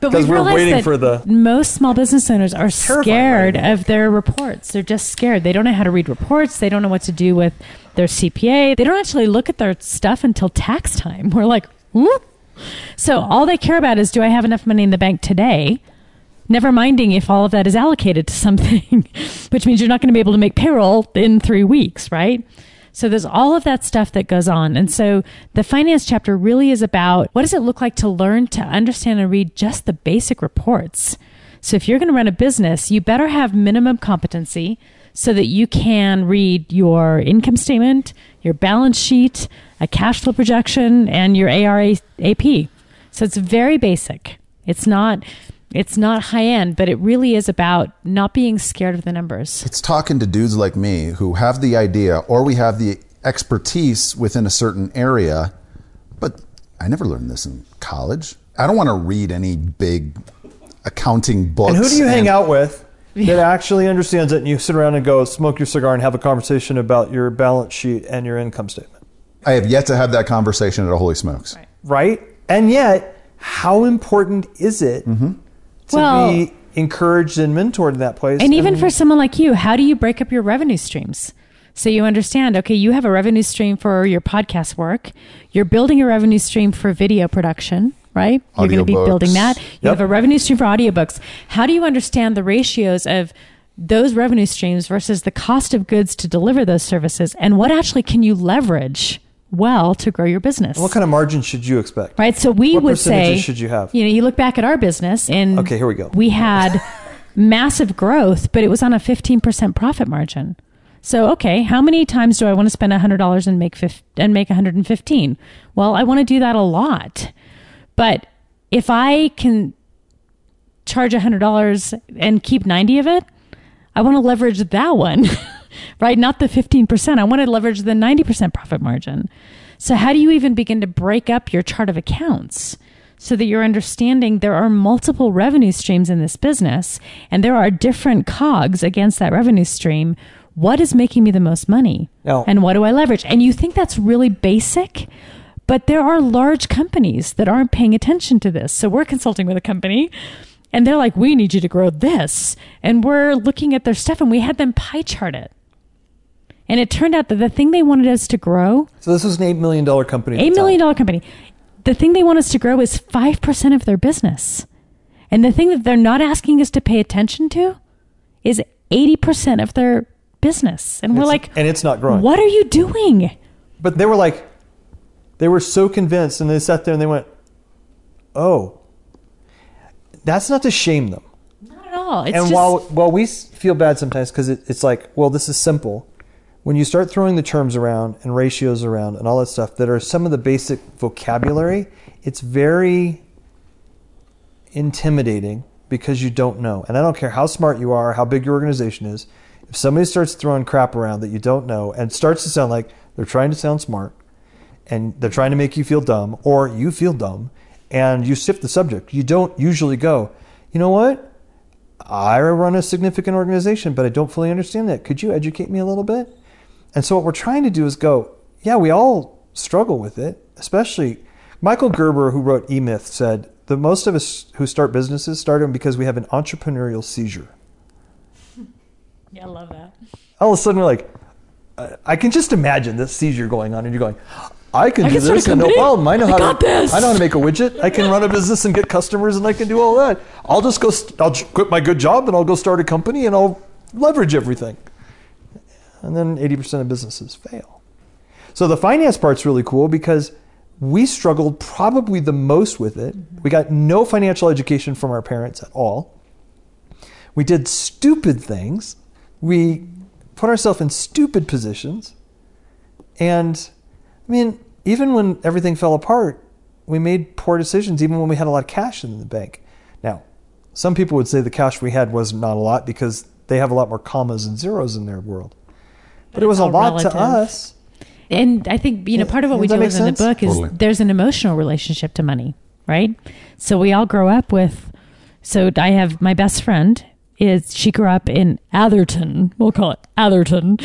Because we're waiting for the. Most small business owners are scared of their reports. They're just scared. They don't know how to read reports. They don't know what to do with their CPA. They don't actually look at their stuff until tax time. We're like, whoop. So all they care about is, do I have enough money in the bank today? Never minding if all of that is allocated to something, which means you're not going to be able to make payroll in 3 weeks, right? So there's all of that stuff that goes on. And so the finance chapter really is about, what does it look like to learn to understand and read just the basic reports? So if you're going to run a business, you better have minimum competency so that you can read your income statement, your balance sheet, a cash flow projection, and your ARA AP. So it's very basic. It's not high end, but it really is about not being scared of the numbers. It's talking to dudes like me who have the idea, or we have the expertise within a certain area, but I never learned this in college. I don't want to read any big accounting books. And who do you hang out with that actually understands it, and you sit around and go smoke your cigar and have a conversation about your balance sheet and your income statement? I have yet to have that conversation at a Holy Smokes. Right? And yet, how important is it to be encouraged and mentored in that place? And even for someone like you, how do you break up your revenue streams? So you understand, okay, you have a revenue stream for your podcast work. You're building a revenue stream for video production, right? You're going to be building that. You have a revenue stream for audiobooks. How do you understand the ratios of those revenue streams versus the cost of goods to deliver those services? And what actually can you leverage well to grow your business? What kind of margin should you expect? Right. So we would say, what percentages should you have? You look back at our business and okay, here we go. We had massive growth, but it was on a 15% profit margin. So, okay, how many times do I want to spend $100 and make 115? Well, I want to do that a lot. But if I can charge $100 and keep 90 of it, I want to leverage that one. Right? Not the 15%. I want to leverage the 90% profit margin. So how do you even begin to break up your chart of accounts so that you're understanding there are multiple revenue streams in this business and there are different cogs against that revenue stream? What is making me the most money? And what do I leverage? And you think that's really basic, but there are large companies that aren't paying attention to this. So we're consulting with a company and they're like, we need you to grow this. And we're looking at their stuff and we had them pie chart it. And it turned out that the thing they wanted us to grow... So this was an $8 million company. $8 million company. The thing they want us to grow is 5% of their business. And the thing that they're not asking us to pay attention to is 80% of their business. And we're like... And it's not growing. What are you doing? But they were like... They were so convinced and they sat there and they went, oh, that's not to shame them. Not at all. It's and just, while we feel bad sometimes because it's like, well, this is simple... When you start throwing the terms around and ratios around and all that stuff that are some of the basic vocabulary, it's very intimidating because you don't know. And I don't care how smart you are, how big your organization is. If somebody starts throwing crap around that you don't know and starts to sound like they're trying to sound smart and they're trying to make you feel dumb, or you feel dumb and you shift the subject, you don't usually go, you know what? I run a significant organization, but I don't fully understand that. Could you educate me a little bit? And so what we're trying to do is go, yeah, we all struggle with it, especially Michael Gerber, who wrote E-Myth, said that most of us who start businesses start them because we have an entrepreneurial seizure. Yeah, I love that. All of a sudden, we're like, I can just imagine this seizure going on, and you're going, I can do this and no problem. I know how to make a widget. I can run a business and get customers, and I can do all that. I'll just go. I'll quit my good job, and I'll go start a company, and I'll leverage everything. And then 80% of businesses fail. So the finance part's really cool because we struggled probably the most with it. Mm-hmm. We got no financial education from our parents at all. We did stupid things. We put ourselves in stupid positions. And I mean, even when everything fell apart, we made poor decisions, even when we had a lot of cash in the bank. Now, some people would say the cash we had was not a lot because they have a lot more commas and zeros in their world. But it was a lot relative to us. And I think, you know, part of what we deal with in the book is there's an emotional relationship to money, right? So we all grow up with, so I have my best friend she grew up in Atherton. We'll call it Atherton.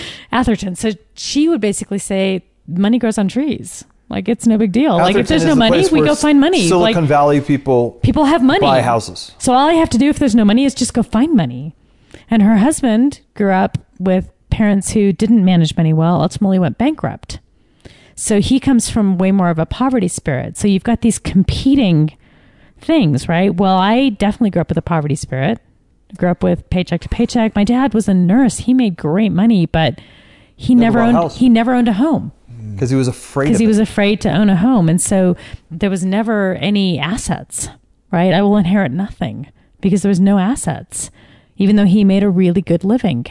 So she would basically say money grows on trees. Like, it's no big deal. Atherton, like, if there's no money, we go find money. Silicon Valley people have money. Buy houses. So all I have to do if there's no money is just go find money. And her husband grew up with parents who didn't manage money well, ultimately went bankrupt. So he comes from way more of a poverty spirit. So you've got these competing things, right? Well, I definitely grew up with a poverty spirit. Grew up with paycheck to paycheck. My dad was a nurse. He made great money, but he never owned a home. Because he was afraid. Because he was afraid to own a home. And so there was never any assets, right? I will inherit nothing because there was no assets, even though he made a really good living.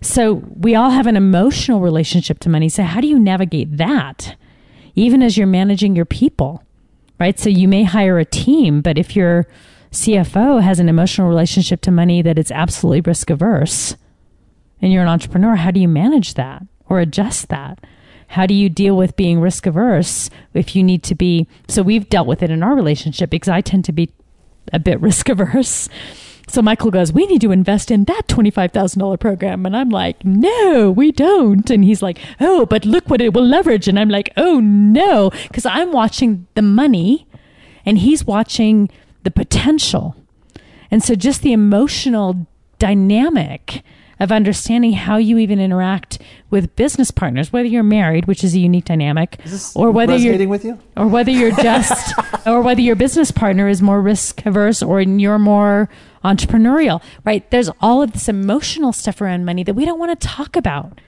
So we all have an emotional relationship to money. So how do you navigate that, even as you're managing your people, right? So you may hire a team, but if your CFO has an emotional relationship to money that it's absolutely risk averse, and you're an entrepreneur, how do you manage that or adjust that? How do you deal with being risk averse if you need to be? So we've dealt with it in our relationship because I tend to be a bit risk averse. So Michael goes, we need to invest in that $25,000 program. And I'm like, no, we don't. And he's like, oh, but look what it will leverage. And I'm like, oh, no, because I'm watching the money and he's watching the potential. And so just the emotional dynamic of understanding how you even interact with business partners, whether you're married, which is a unique dynamic, or whether you're with you? Or whether you're just, or whether your business partner is more risk averse or you're more entrepreneurial, right? There's all of this emotional stuff around money that we don't want to talk about.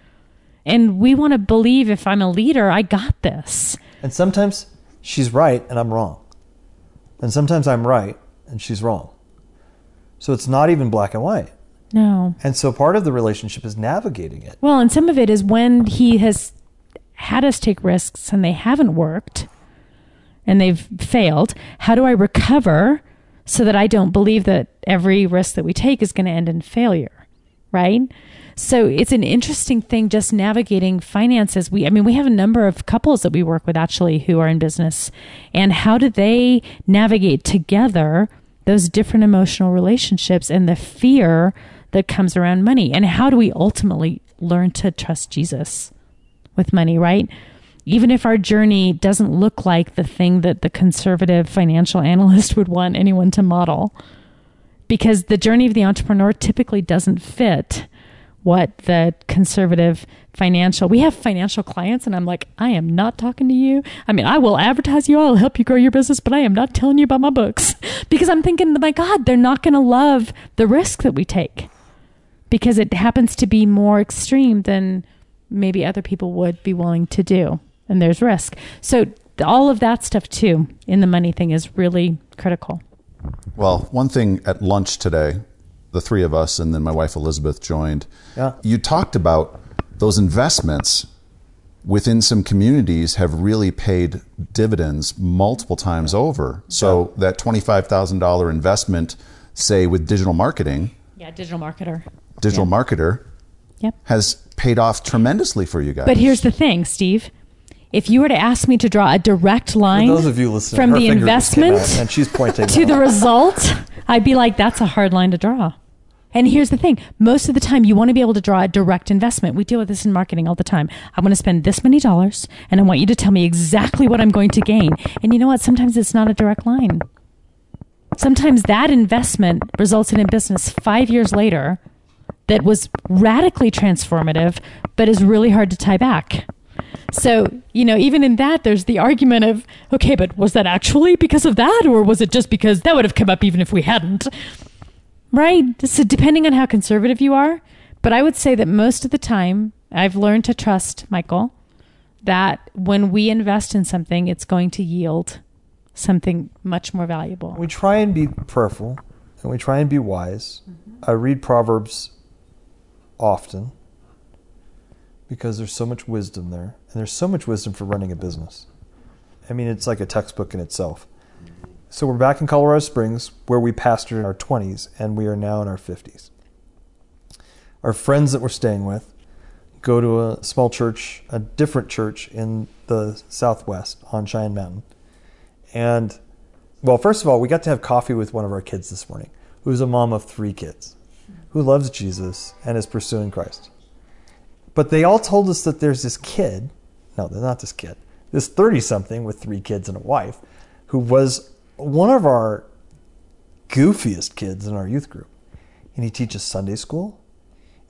And we want to believe if I'm a leader, I got this. And sometimes she's right and I'm wrong. And sometimes I'm right and she's wrong. So it's not even black and white. No. And so part of the relationship is navigating it. Well, and some of it is when he has had us take risks and they haven't worked and they've failed, how do I recover so that I don't believe that every risk that we take is going to end in failure, right? So it's an interesting thing just navigating finances. We have a number of couples that we work with actually who are in business, and how do they navigate together those different emotional relationships and the fear that comes around money? And how do we ultimately learn to trust Jesus with money, right? Even if our journey doesn't look like the thing that the conservative financial analyst would want anyone to model, because the journey of the entrepreneur typically doesn't fit what the conservative financial, we have financial clients and I'm like, I am not talking to you. I mean, I will advertise you, I'll help you grow your business, but I am not telling you about my books because I'm thinking, my God, they're not going to love the risk that we take. Because it happens to be more extreme than maybe other people would be willing to do. And there's risk. So all of that stuff, too, in the money thing is really critical. Well, one thing at lunch today, the three of us, and then my wife Elizabeth joined, you talked about those investments within some communities have really paid dividends multiple times over. So that $25,000 investment, say, with digital marketing. Yeah, digital marketer. Yep. has paid off tremendously for you guys. But here's the thing, Steve. If you were to ask me to draw a direct line from the investment and she's pointing to the result, I'd be like, that's a hard line to draw. And here's the thing. Most of the time, you want to be able to draw a direct investment. We deal with this in marketing all the time. I want to spend this many dollars, and I want you to tell me exactly what I'm going to gain. And you know what? Sometimes it's not a direct line. Sometimes that investment results in a business 5 years later that was radically transformative, but is really hard to tie back. So, you know, even in that, there's the argument of, okay, but was that actually because of that? Or was it just because that would have come up even if we hadn't? Right? So depending on how conservative you are. But I would say that most of the time, I've learned to trust, Michael, that when we invest in something, it's going to yield something much more valuable. We try and be prayerful, and we try and be wise. Mm-hmm. I read Proverbs often, because there's so much wisdom there, and there's so much wisdom for running a business. I mean, it's like a textbook in itself. So we're back in Colorado Springs, where we pastored in our 20s, and we are now in our 50s. Our friends that we're staying with go to a small church, a different church in the Southwest on Cheyenne Mountain. And, well, first of all, we got to have coffee with one of our kids this morning, who's a mom of three kids, who loves Jesus and is pursuing Christ. But they all told us that there's this kid, no, they're not this kid, this 30-something with three kids and a wife, who was one of our goofiest kids in our youth group. And he teaches Sunday school,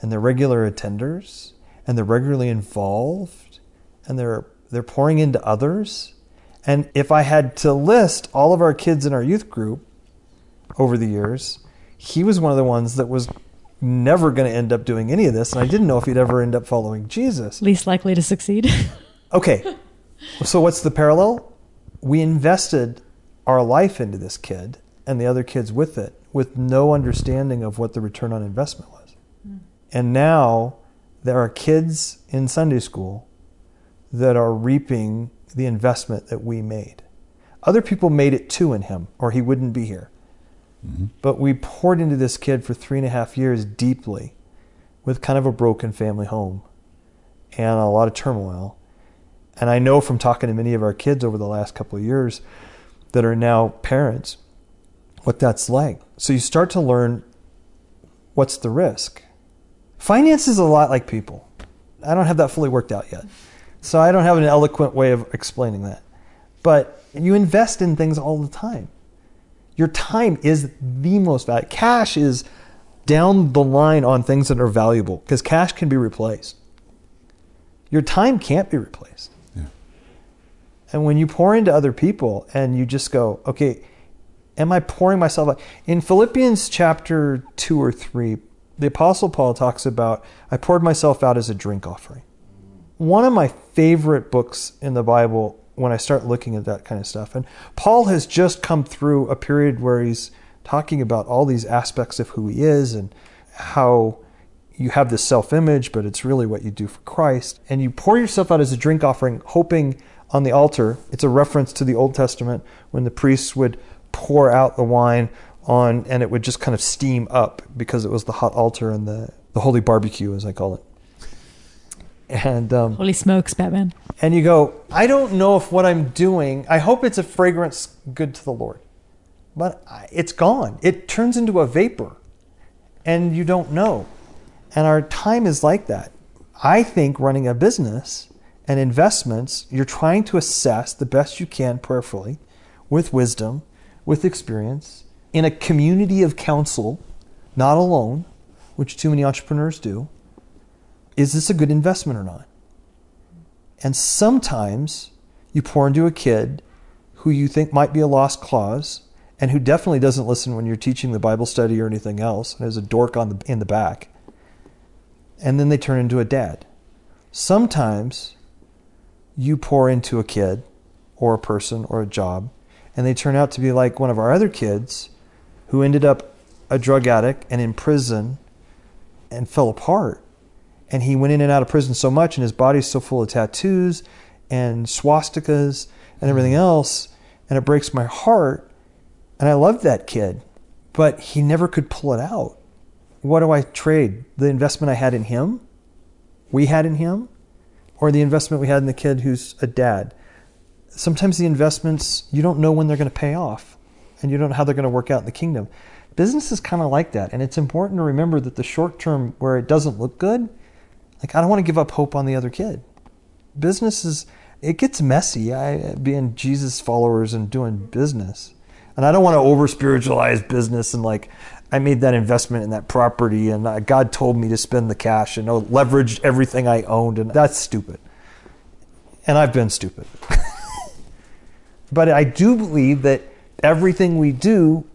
and they're regular attenders, and they're regularly involved, and they're pouring into others. And if I had to list all of our kids in our youth group over the years, he was one of the ones that was never going to end up doing any of this, and I didn't know if he'd ever end up following Jesus. Least likely to succeed. Okay, so what's the parallel? We invested our life into this kid and the other kids with it, with no understanding of what the return on investment was. Mm. And now there are kids in Sunday school that are reaping the investment that we made. Other people made it too in him, or he wouldn't be here. Mm-hmm. But we poured into this kid for 3.5 years deeply, with kind of a broken family home and a lot of turmoil. And I know from talking to many of our kids over the last couple of years that are now parents, what that's like. So you start to learn, what's the risk? Finance is a lot like people. I don't have that fully worked out yet, so I don't have an eloquent way of explaining that. But you invest in things all the time. Your time is the most valuable. Cash is down the line on things that are valuable, because cash can be replaced. Your time can't be replaced. Yeah. And when you pour into other people and you just go, okay, am I pouring myself out? In Philippians chapter 2 or 3, the Apostle Paul talks about, I poured myself out as a drink offering. One of my favorite books in the Bible when I start looking at that kind of stuff. And Paul has just come through a period where he's talking about all these aspects of who he is and how you have this self-image, but it's really what you do for Christ. And you pour yourself out as a drink offering, hoping on the altar. It's a reference to the Old Testament when the priests would pour out the wine on, and it would just kind of steam up because it was the hot altar and the holy barbecue, as I call it. And holy smokes, Batman. And you go, I don't know if what I'm doing, I hope it's a fragrance good to the Lord, but it's gone. It turns into a vapor, and you don't know. And our time is like that. I think running a business and investments, you're trying to assess the best you can prayerfully, with wisdom, with experience, in a community of counsel, not alone, which too many entrepreneurs do. Is this a good investment or not? And sometimes you pour into a kid who you think might be a lost cause and who definitely doesn't listen when you're teaching the Bible study or anything else and is a dork on in the back. And then they turn into a dad. Sometimes you pour into a kid or a person or a job and they turn out to be like one of our other kids who ended up a drug addict and in prison and fell apart. And he went in and out of prison so much, and his body's so full of tattoos and swastikas and everything else, and it breaks my heart. And I loved that kid, but he never could pull it out. What do I trade? The investment I had in him we had in him or the investment we had in the kid who's a dad. Sometimes the investments, you don't know when they're going to pay off and you don't know how they're going to work out in the kingdom. Business is kind of like that. And it's important to remember that the short term where it doesn't look good, like I don't want to give up hope on the other kid. Business is, it gets messy. Being Jesus followers and doing business. And I don't want to over-spiritualize business and like, I made that investment in that property and God told me to spend the cash and leveraged everything I owned. And that's stupid. And I've been stupid. But I do believe that everything we do,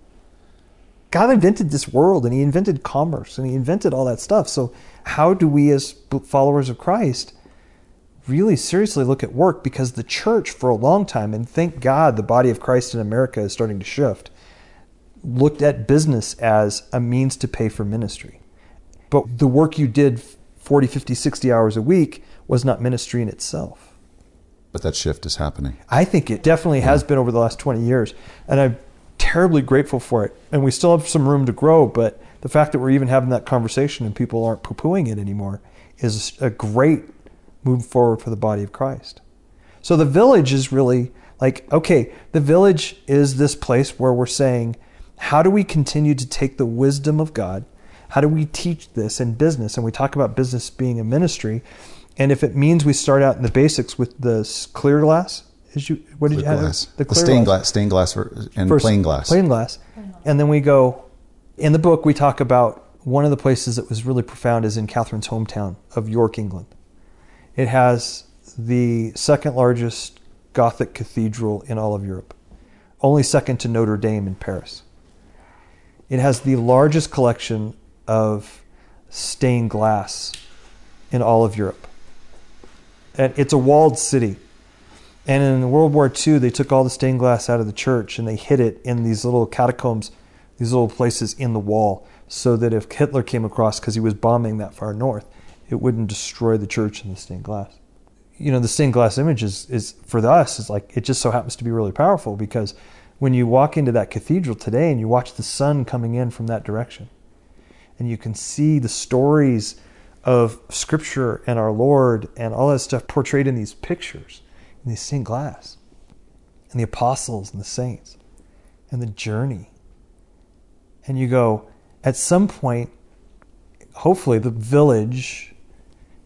God invented this world and he invented commerce and he invented all that stuff. So how do we as followers of Christ really seriously look at work? Because the church for a long time, and thank God the body of Christ in America is starting to shift, looked at business as a means to pay for ministry. But the work you did 40, 50, 60 hours a week was not ministry in itself. But that shift is happening. I think it definitely has been over the last 20 years. And I'm terribly grateful for it. And we still have some room to grow. But the fact that we're even having that conversation and people aren't poo-pooing it anymore is a great move forward for the body of Christ. So the village is really like, okay, the village is this place where we're saying, how do we continue to take the wisdom of God? How do we teach this in business? And we talk about business being a ministry. And if it means we start out in the basics with the clear glass, plain glass. And then we go, in the book, we talk about one of the places that was really profound is in Catherine's hometown of York, England. It has the second largest Gothic cathedral in all of Europe, only second to Notre Dame in Paris. It has the largest collection of stained glass in all of Europe. And it's a walled city. And in World War II, they took all the stained glass out of the church and they hid it in these little catacombs, these little places in the wall, so that if Hitler came across, because he was bombing that far north, it wouldn't destroy the church in the stained glass. You know, the stained glass image is for us, is like, it just so happens to be really powerful, because when you walk into that cathedral today and you watch the sun coming in from that direction, and you can see the stories of Scripture and our Lord and all that stuff portrayed in these pictures, in these stained glass, and the apostles and the saints and the journey. And you go, at some point, hopefully the village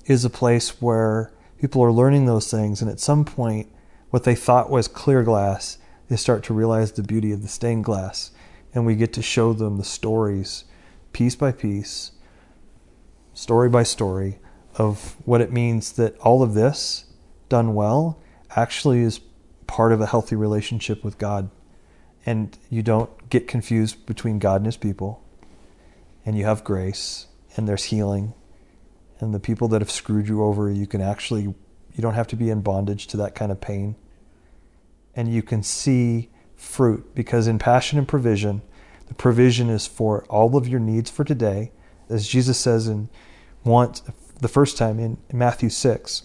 is a place where people are learning those things. And at some point, what they thought was clear glass, they start to realize the beauty of the stained glass. And we get to show them the stories, piece by piece, story by story, of what it means that all of this done well actually is part of a healthy relationship with God. And you don't get confused between God and his people. And you have grace and there's healing. And the people that have screwed you over, you don't have to be in bondage to that kind of pain. And you can see fruit, because in Passion and Provision, the provision is for all of your needs for today. As Jesus says the first time in Matthew 6,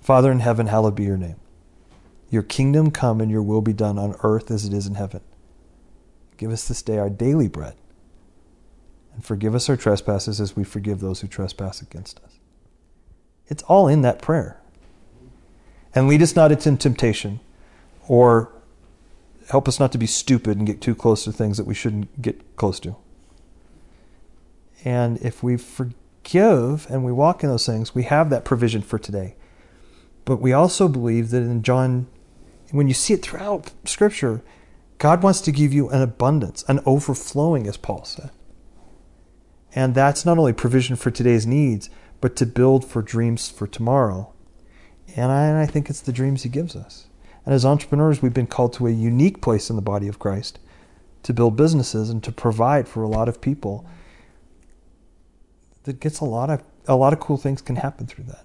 Father in heaven, hallowed be your name. Your kingdom come and your will be done on earth as it is in heaven. Give us this day our daily bread. And forgive us our trespasses as we forgive those who trespass against us. It's all in that prayer. And lead us not into temptation, or help us not to be stupid and get too close to things that we shouldn't get close to. And if we forgive and we walk in those things, we have that provision for today. But we also believe that in John, when you see it throughout Scripture, God wants to give you an abundance, an overflowing, as Paul said. And that's not only provision for today's needs, but to build for dreams for tomorrow. And I think it's the dreams he gives us. And as entrepreneurs, we've been called to a unique place in the body of Christ to build businesses and to provide for a lot of people. That gets a lot of cool things can happen through that.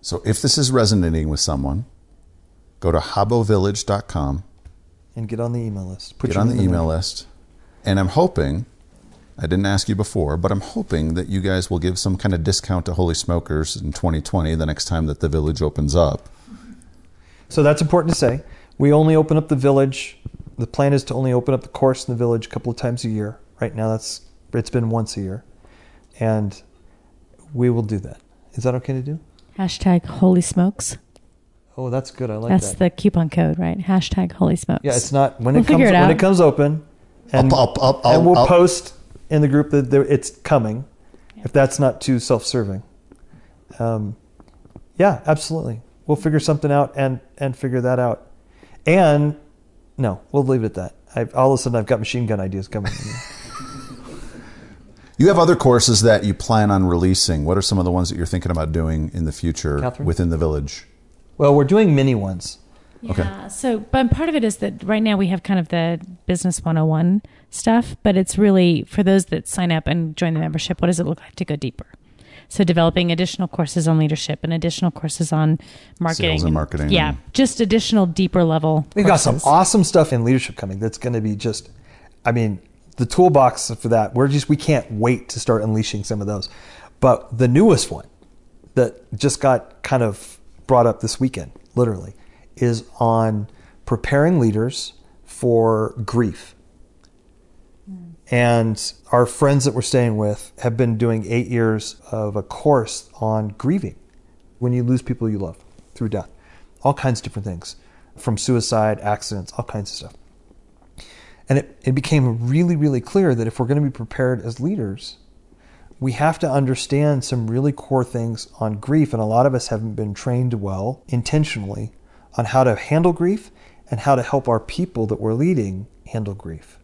So if this is resonating with someone, go to habovillage.com and get on the email list. Get on the email list. And I'm hoping, I didn't ask you before, but I'm hoping that you guys will give some kind of discount to Holy Smokers in 2020, the next time that the village opens up. So that's important to say. We only open up the village. The plan is to only open up the course in the village a couple of times a year. Right now, it's been once a year. And we will do that. Is that okay to do? Hashtag Holy Smokes. Oh, that's good. I like that. That's the coupon code, right? Hashtag Holy Smokes. Yeah, it's not when it comes open, and we'll post in the group that it's coming. Yeah. If that's not too self-serving, yeah, absolutely. We'll figure something out and figure that out. And no, we'll leave it at that. All of a sudden, I've got machine gun ideas coming. You have other courses that you plan on releasing. What are some of the ones that you're thinking about doing in the future, Catherine? Within the village? Well, we're doing mini ones. Yeah, okay. So, but part of it is that right now we have kind of the business 101 stuff, but it's really for those that sign up and join the membership, what does it look like to go deeper? So developing additional courses on leadership and additional courses on marketing. Sales and marketing. Yeah, just additional deeper level courses. We've got some awesome stuff in leadership coming that's going to be just, I mean, the toolbox for that. We can't wait to start unleashing some of those. But the newest one that just got kind of brought up this weekend, literally, is on preparing leaders for grief. And our friends that we're staying with have been doing 8 years of a course on grieving when you lose people you love through death. All kinds of different things, from suicide, accidents, all kinds of stuff. And it became really, really clear that if we're going to be prepared as leaders, we have to understand some really core things on grief. And a lot of us haven't been trained well, intentionally, on how to handle grief and how to help our people that we're leading handle grief.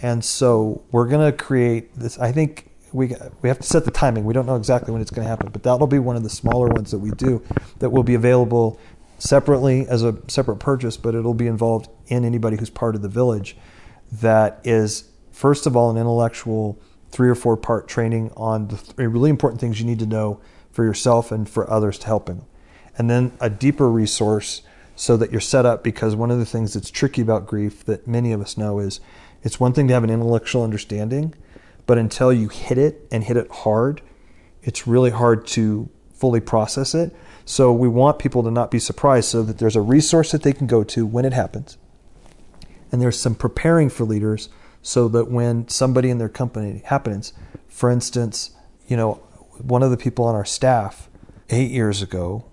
And so we're going to create this. I think we have to set the timing. We don't know exactly when it's going to happen, but that'll be one of the smaller ones that we do that will be available separately as a separate purchase, but it'll be involved in anybody who's part of the village. That is, first of all, an intellectual 3 or 4 part training on the 3 really important things you need to know for yourself and for others to help them. And then a deeper resource so that you're set up, because one of the things that's tricky about grief that many of us know is it's one thing to have an intellectual understanding, but until you hit it and hit it hard, it's really hard to fully process it. So we want people to not be surprised so that there's a resource that they can go to when it happens. And there's some preparing for leaders so that when somebody in their company happens, for instance, one of the people on our staff 8 years ago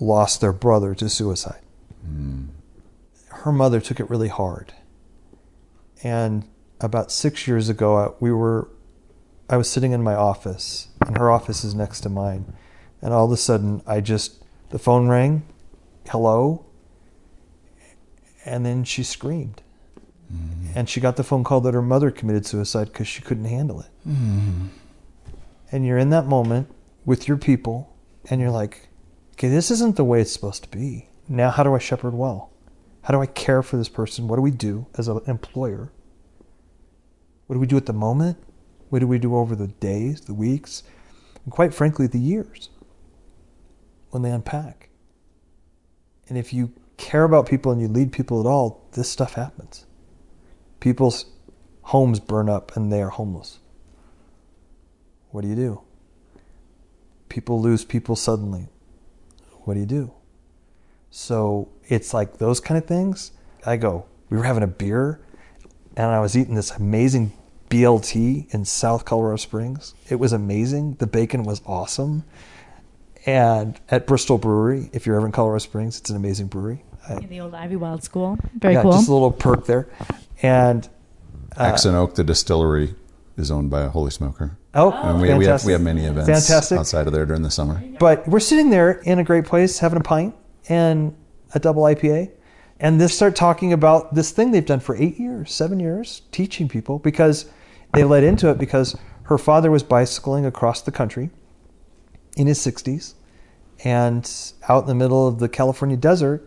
lost their brother to suicide. Mm. Her mother took it really hard. And about 6 years ago, I was sitting in my office, and her office is next to mine. And all of a sudden, the phone rang, hello, and then she screamed. Mm. And she got the phone call that her mother committed suicide because she couldn't handle it. Mm. And you're in that moment with your people, and you're like, okay, this isn't the way it's supposed to be. Now how do I shepherd well? How do I care for this person? What do we do as an employer? What do we do at the moment? What do we do over the days, the weeks, and quite frankly, the years when they unpack? And if you care about people and you lead people at all, this stuff happens. People's homes burn up and they are homeless. What do you do? People lose people suddenly. What do you do? So it's like those kind of things. We were having a beer and I was eating this amazing BLT in South Colorado Springs. It was amazing. The bacon was awesome. And at Bristol Brewery, if you're ever in Colorado Springs, it's an amazing brewery. In the old Ivy Wild School. Very cool. Just a little perk there. And Axon Oak, the distillery, is owned by a Holy Smoker. Oh, and we have many events outside of there during the summer. But we're sitting there in a great place having a pint and a double IPA, and they start talking about this thing they've done for 8 years, 7 years, teaching people, because they led into it because her father was bicycling across the country in his 60s, and out in the middle of the California desert,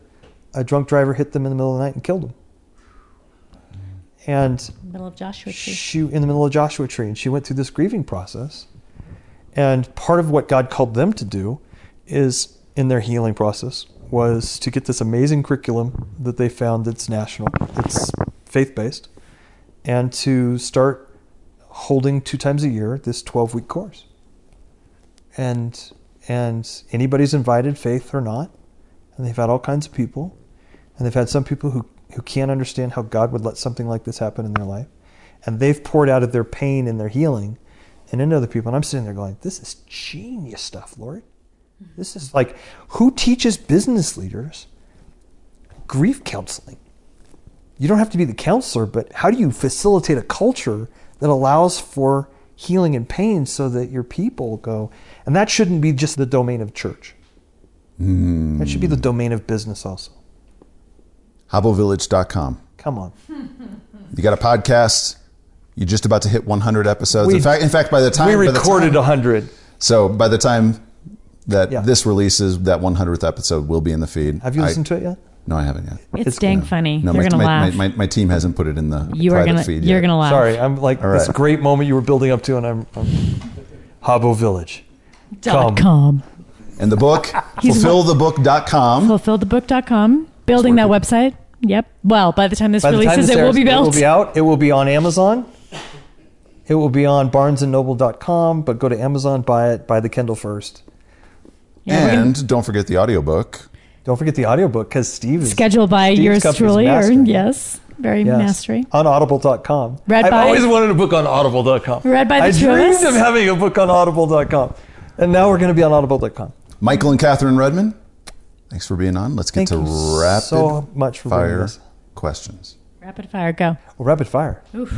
a drunk driver hit them in the middle of the night and killed him. And in the middle of Joshua Tree, and she went through this grieving process. And part of what God called them to do is, in their healing process, was to get this amazing curriculum that they found that's national, it's faith-based, and to start holding 2 times a year this 12-week course. And anybody's invited, faith or not, and they've had all kinds of people, and they've had some people who can't understand how God would let something like this happen in their life, and they've poured out of their pain and their healing and into other people. And I'm sitting there going, this is genius stuff, Lord. This is like, who teaches business leaders grief counseling? You don't have to be the counselor, but how do you facilitate a culture that allows for healing and pain so that your people go? And that shouldn't be just the domain of church. Mm. That should be the domain of business also. Hobblevillage.com. Come on. You got a podcast. You're just about to hit 100 episodes. In fact, by the time... We recorded 100. So by the time that this releases, that 100th episode will be in the feed. Have you listened to it yet? No, I haven't yet. It's dang funny. No, you're going to laugh. My team hasn't put it in the private feed yet. You're going to laugh. Sorry, I'm like this great moment you were building up to, and I'm Hobbovillage.com. And the book, Fulfillthebook.com. Fulfillthebook.com. Building that website. Yep. Well, by the time this releases, it will be built. It will be out. It will be on Amazon. It will be on barnesandnoble.com, but go to Amazon, buy it, buy the Kindle first. Yeah, and don't forget the audiobook. Don't forget the audiobook, because Steve is... Scheduled by yours truly, yes. Very mastery. On audible.com. I've always wanted a book on audible.com. Read by the Truest. I dreamed of having a book on audible.com. And now we're going to be on audible.com. Michael and Catherine Redman, thanks for being on. Let's get to rapid fire questions. Rapid fire, go. Well, rapid fire. Oof.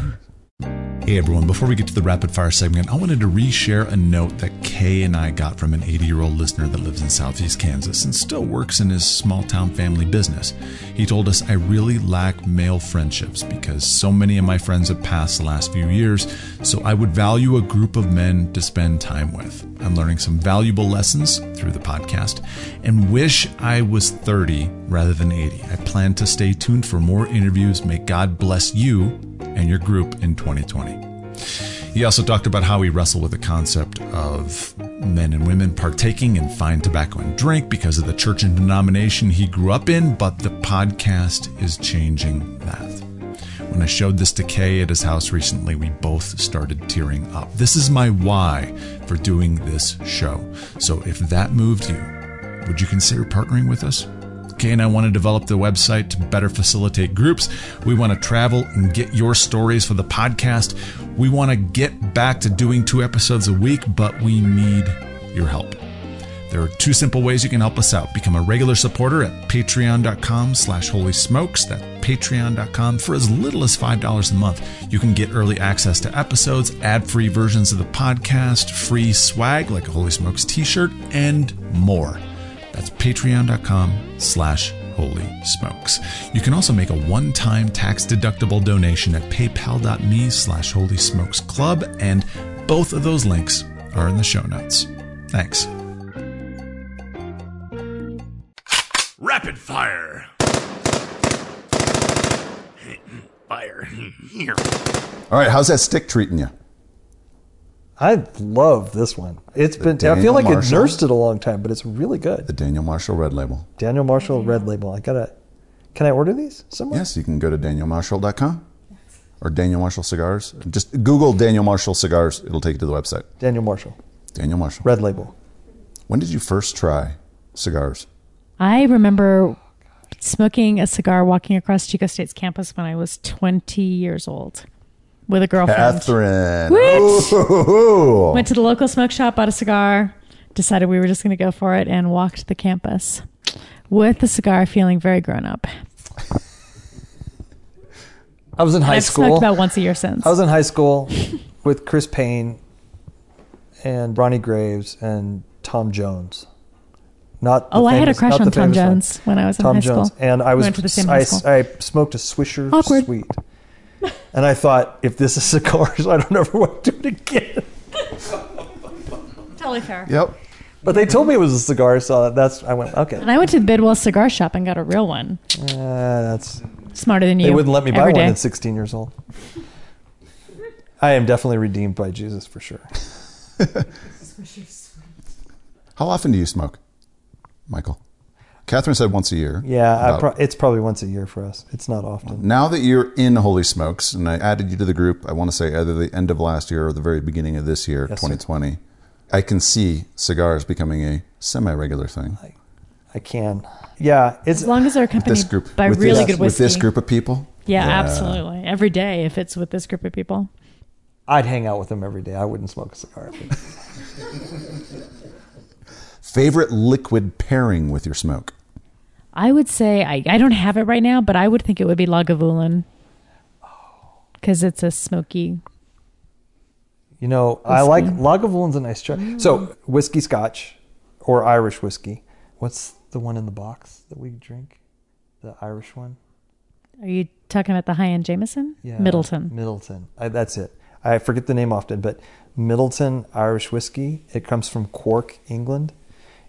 Hey everyone, before we get to the rapid fire segment, I wanted to reshare a note that Kay and I got from an 80-year-old listener that lives in Southeast Kansas and still works in his small-town family business. He told us, I really lack male friendships because so many of my friends have passed the last few years, so I would value a group of men to spend time with. I'm learning some valuable lessons through the podcast and wish I was 30 rather than 80. I plan to stay tuned for more interviews. May God bless you and your group in 2020. He also talked about how we wrestle with the concept of men and women partaking in fine tobacco and drink because of the church and denomination he grew up in, but the podcast is changing that. When I showed this to Kay at his house recently, we both started tearing up. This is my why for doing this show. So if that moved you, would you consider partnering with us? Kay and I want to develop the website to better facilitate groups. We want to travel and get your stories for the podcast. We want to get back to doing 2 episodes a week, but we need your help. There are 2 simple ways you can help us out. Become a regular supporter at patreon.com/holysmokes. That's patreon.com. For as little as $5 a month, you can get early access to episodes, ad-free versions of the podcast, free swag like a Holy Smokes t-shirt, and more. That's patreon.com/holysmokes. You can also make a one-time tax-deductible donation at paypal.me/holysmokesclub, and both of those links are in the show notes. Thanks. Rapid fire. Fire. All right, how's that stick treating you? I love this one. It's been, I feel like it nursed it a long time, but it's really good. The Daniel Marshall Red Label. Daniel Marshall Red Label. Can I order these somewhere? Yes, you can go to danielmarshall.com or Daniel Marshall Cigars. Just Google Daniel Marshall Cigars. It'll take you to the website. Daniel Marshall. Daniel Marshall. Red Label. When did you first try cigars? I remember smoking a cigar walking across Chico State's campus when I was 20 years old. With a girlfriend. Catherine. What? Went to the local smoke shop, bought a cigar, decided we were just going to go for it, and walked the campus with the cigar, feeling very grown up. I was in high school. I've smoked about once a year since. I was in high school with Chris Payne and Ronnie Graves and Tom Jones. I had a crush on Tom Jones when I was in high school. Tom Jones. And I smoked a Swisher Sweet. And I thought, if this is cigars, I don't ever want to do it again. Totally fair. Yep. But they told me it was a cigar, so I went, okay. And I went to Bidwell's cigar shop and got a real one. That's smarter than you. They wouldn't let me buy one at 16 years old. I am definitely redeemed by Jesus for sure. How often do you smoke, Michael? Catherine said once a year. Yeah, it's probably once a year for us. It's not often. Now that you're in Holy Smokes, and I added you to the group, I want to say either the end of last year or the very beginning of this year, 2020, sir. I can see cigars becoming a semi-regular thing. I can. Yeah. As long as they're accompanied by really good whiskey. With this group of people? Yeah, absolutely. Every day if it's with this group of people. I'd hang out with him every day. I wouldn't smoke a cigar. Favorite liquid pairing with your smoke? I would say, I don't have it right now, but I would think it would be Lagavulin. Because it's a smoky. You know, whiskey. I like Lagavulin's a nice choice. So whiskey, Scotch, or Irish whiskey. What's the one in the box that we drink? The Irish one? Are you talking about the high-end Jameson? Yeah. Middleton. That's it. I forget the name often, but Middleton Irish whiskey. It comes from Cork, England.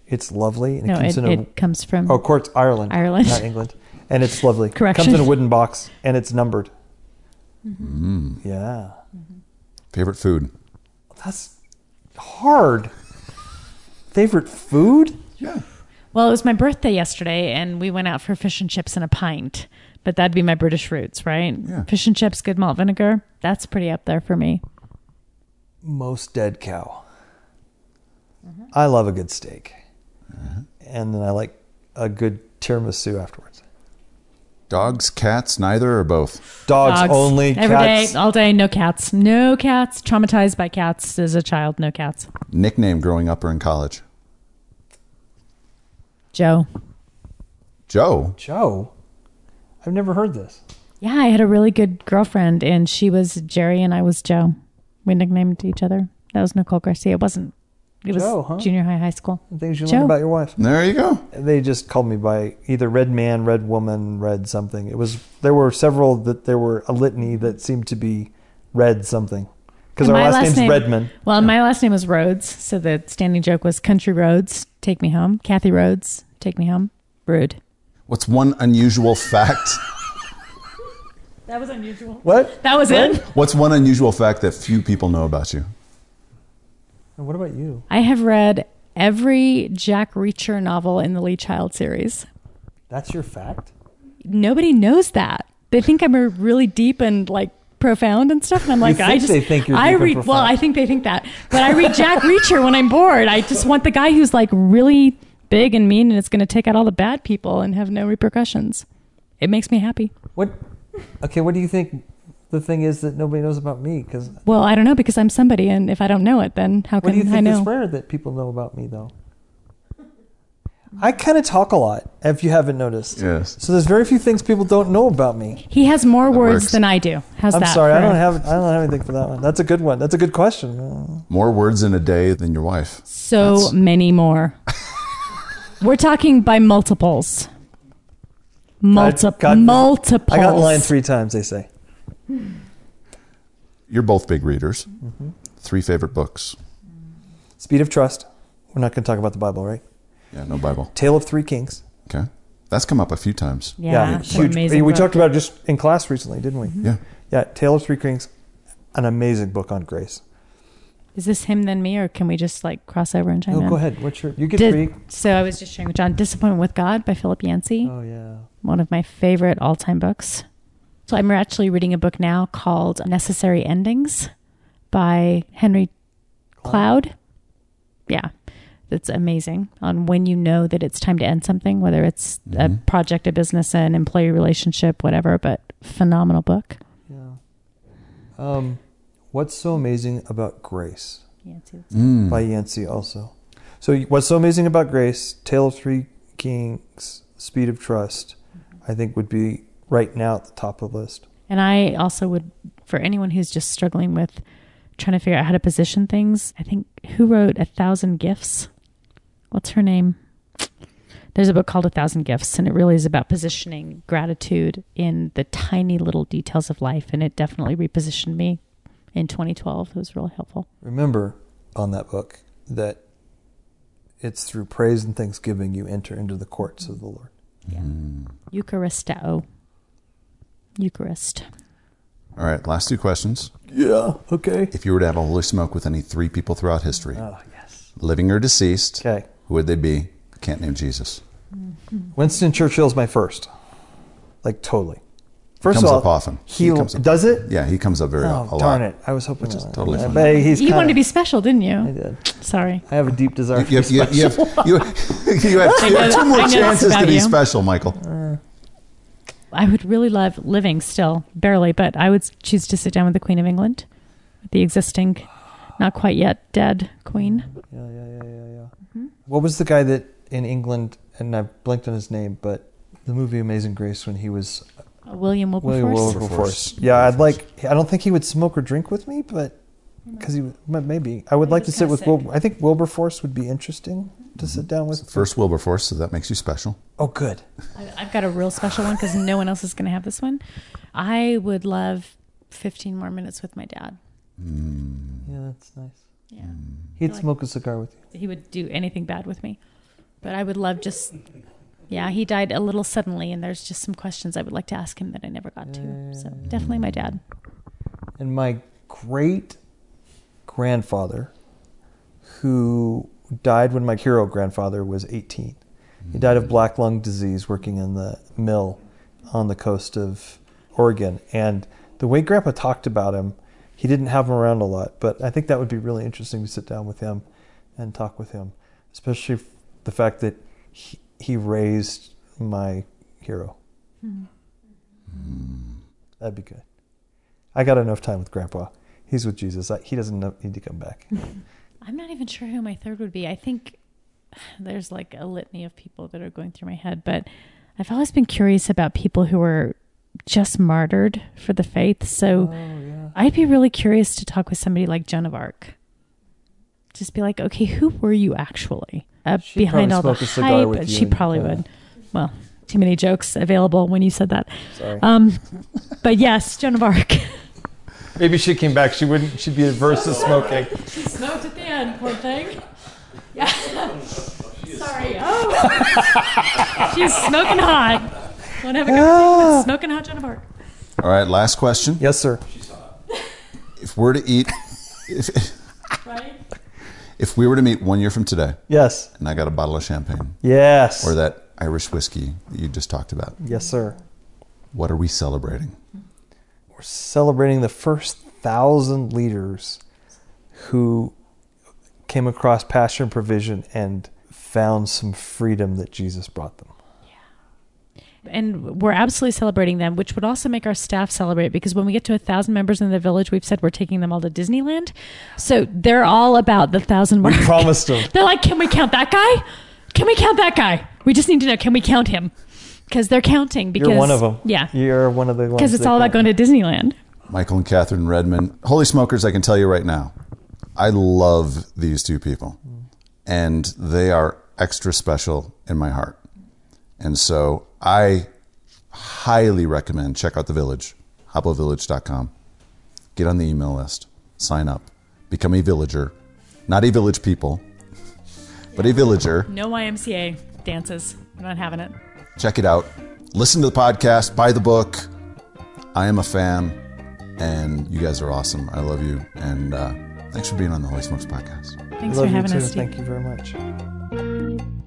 It's lovely. And it comes from... Oh, Cork's Ireland. Not England. And it's lovely. Correct. It comes in a wooden box, and it's numbered. Mm-hmm. Mm. Yeah. Mm-hmm. Favorite food? That's hard. Favorite food? Yeah. Well, it was my birthday yesterday, and we went out for fish and chips and a pint. But that'd be my British roots, right? Yeah. Fish and chips, good malt vinegar. That's pretty up there for me. Most dead cow. Mm-hmm. I love a good steak. Mm-hmm. And then I like a good tiramisu afterwards. Dogs, cats, neither or both? Dogs only. Every cats. Day, all day, no cats. No cats. Traumatized by cats as a child, no cats. Nickname growing up or in college? Joe? I've never heard this. Yeah, I had a really good girlfriend, and she was Jerry, and I was Joe. We nicknamed each other. That was Nicole Garcia. It wasn't. It Joe, was huh? Junior high school. Things you learn about your wife. There you go. They just called me by either Red Man, Red Woman, Red something. It was. There were several that there were a litany that seemed to be Red something. Because our last name's Redman. Well, yeah. My last name was Rhodes, so the standing joke was Country Rhodes, take me home. Kathy Rhodes, take me home. Rude. What's one unusual fact? That was unusual. What? That was it? What's one unusual fact that few people know about you? And what about you? I have read every Jack Reacher novel in the Lee Child series. That's your fact? Nobody knows that. They think I'm a really deep and like profound and stuff, and I'm like, I think they think that, but I read Jack Reacher when I'm bored. I just want the guy who's like really big and mean, and it's going to take out all the bad people and have no repercussions. It makes me happy. What do you think the thing is that nobody knows about me? Well, I don't know, because I'm somebody, and if I don't know it, then how can I know? What do you think is rare that people know about me, though? I kind of talk a lot, if you haven't noticed. Yes. So there's very few things people don't know about me. He has more words than I do. How's that? I'm sorry, I don't have anything for that one. That's a good one. That's a good question. More words in a day than your wife. So many more. We're talking by multiples. Multiples. I got in line 3 times, they say. You're both big readers. Mm-hmm. 3 favorite books. Speed of Trust. We're not going to talk about the Bible, right? Yeah, no Bible. Tale of Three Kings. Okay. That's come up a few times. Yeah. Huge. Amazing. We talked about it just in class recently, didn't we? Mm-hmm. Yeah. Yeah, Tale of Three Kings. An amazing book on grace. Is this him, then me, or can we just like cross over and chime in? No, go ahead. You get free. So I was just sharing with John, Disappointment with God by Philip Yancey. Oh, yeah. One of my favorite all-time books. So I'm actually reading a book now called Necessary Endings by Henry Cloud. Yeah. That's amazing on when you know that it's time to end something, whether it's a project, a business, an employee relationship, whatever, but phenomenal book. Yeah. What's So Amazing About Grace? By Yancey also. So What's So Amazing About Grace, Tale of Three Kings, Speed of Trust, I think would be right now at the top of the list. And I also would, for anyone who's just struggling with trying to figure out how to position things, I think who wrote A Thousand Gifts? What's her name? There's a book called A Thousand Gifts, and it really is about positioning gratitude in the tiny little details of life, and it definitely repositioned me. In 2012, it was really helpful. Remember on that book that it's through praise and thanksgiving you enter into the courts of the Lord. Yeah. Eucharistao. Eucharist. All right, last 2 questions. Yeah, okay. If you were to have a holy smoke with any 3 people throughout history, living or deceased, who would they be? I can't name Jesus. Mm-hmm. Winston Churchill's my first. Like, totally. First comes of all, up often. He comes up. Does it? Yeah, he comes up very often. Darn it! I was hoping. Totally. But you wanted to be special, didn't you? I did. Sorry. I have a deep desire to be special. You have 2 more chances to be special, Michael. I would really love living still, barely, but I would choose to sit down with the Queen of England. the existing, not quite yet dead queen. Yeah. Mm-hmm. What was the guy that in England, and I blanked on his name, but the movie Amazing Grace when he was... William Wilberforce. Yeah, I don't think he would smoke or drink with me, but... Because he maybe I would like to sit with I think Wilberforce would be interesting to sit down with. First Wilberforce, so that makes you special. Oh, good. I've got a real special one because no one else is going to have this one. I would love 15 more minutes with my dad. Mm. Yeah, that's nice. Yeah, he'd smoke a cigar with you. He would do anything bad with me, but I would love just. Yeah, he died a little suddenly, and there's just some questions I would like to ask him that I never got to. So definitely my dad. And my great grandfather, who died when my hero grandfather was 18. He died of black lung disease working in the mill on the coast of Oregon. And the way Grandpa talked about him, he didn't have him around a lot, but I think that would be really interesting to sit down with him and talk with him, especially the fact that he raised my hero. Mm-hmm. That'd be good. I got enough time with Grandpa. He's with Jesus. He doesn't need to come back. I'm not even sure who my third would be. I think there's like a litany of people that are going through my head, but I've always been curious about people who were just martyred for the faith. So I'd be really curious to talk with somebody like Joan of Arc. Just be like, okay, who were you actually behind all the hype? But she probably would. Well, too many jokes available when you said that. Sorry. But yes, Joan of Arc. Maybe she came back. She wouldn't. She'd be averse to smoking. She smoked at the end. Poor thing. Yeah. Sorry. Oh. She's smoking hot. Want to have a good smoking hot Joan of Arc. All right. Last question. Yes, sir. She's hot. If we're to eat, right? If we were to meet 1 year from today. Yes. And I got a bottle of champagne. Yes. Or that Irish whiskey that you just talked about. Yes, sir. What are we celebrating? We're celebrating the first 1,000 leaders who came across Passion Provision and found some freedom that Jesus brought them. Yeah. And we're absolutely celebrating them, which would also make our staff celebrate, because when we get to 1,000 members in the village, we've said we're taking them all to Disneyland. So they're all about the 1,000 mark. We promised them. They're like, can we count that guy? Can we count that guy? We just need to know, can we count him? Because they're counting. Because, you're one of them. Yeah. You're one of the ones. Because it's all about going to Disneyland. Michael and Catherine Redman. Holy smokers, I can tell you right now, I love these two people. And they are extra special in my heart. And so I highly recommend check out the village, hopovillage.com. Get on the email list. Sign up. Become a villager. Not a village people, but a villager. No YMCA dances. I'm not having it. Check it out. Listen to the podcast. Buy the book. I am a fan. And you guys are awesome. I love you. And thanks for being on the Holy Smokes podcast. Thanks for having us, Steve. Thank you very much.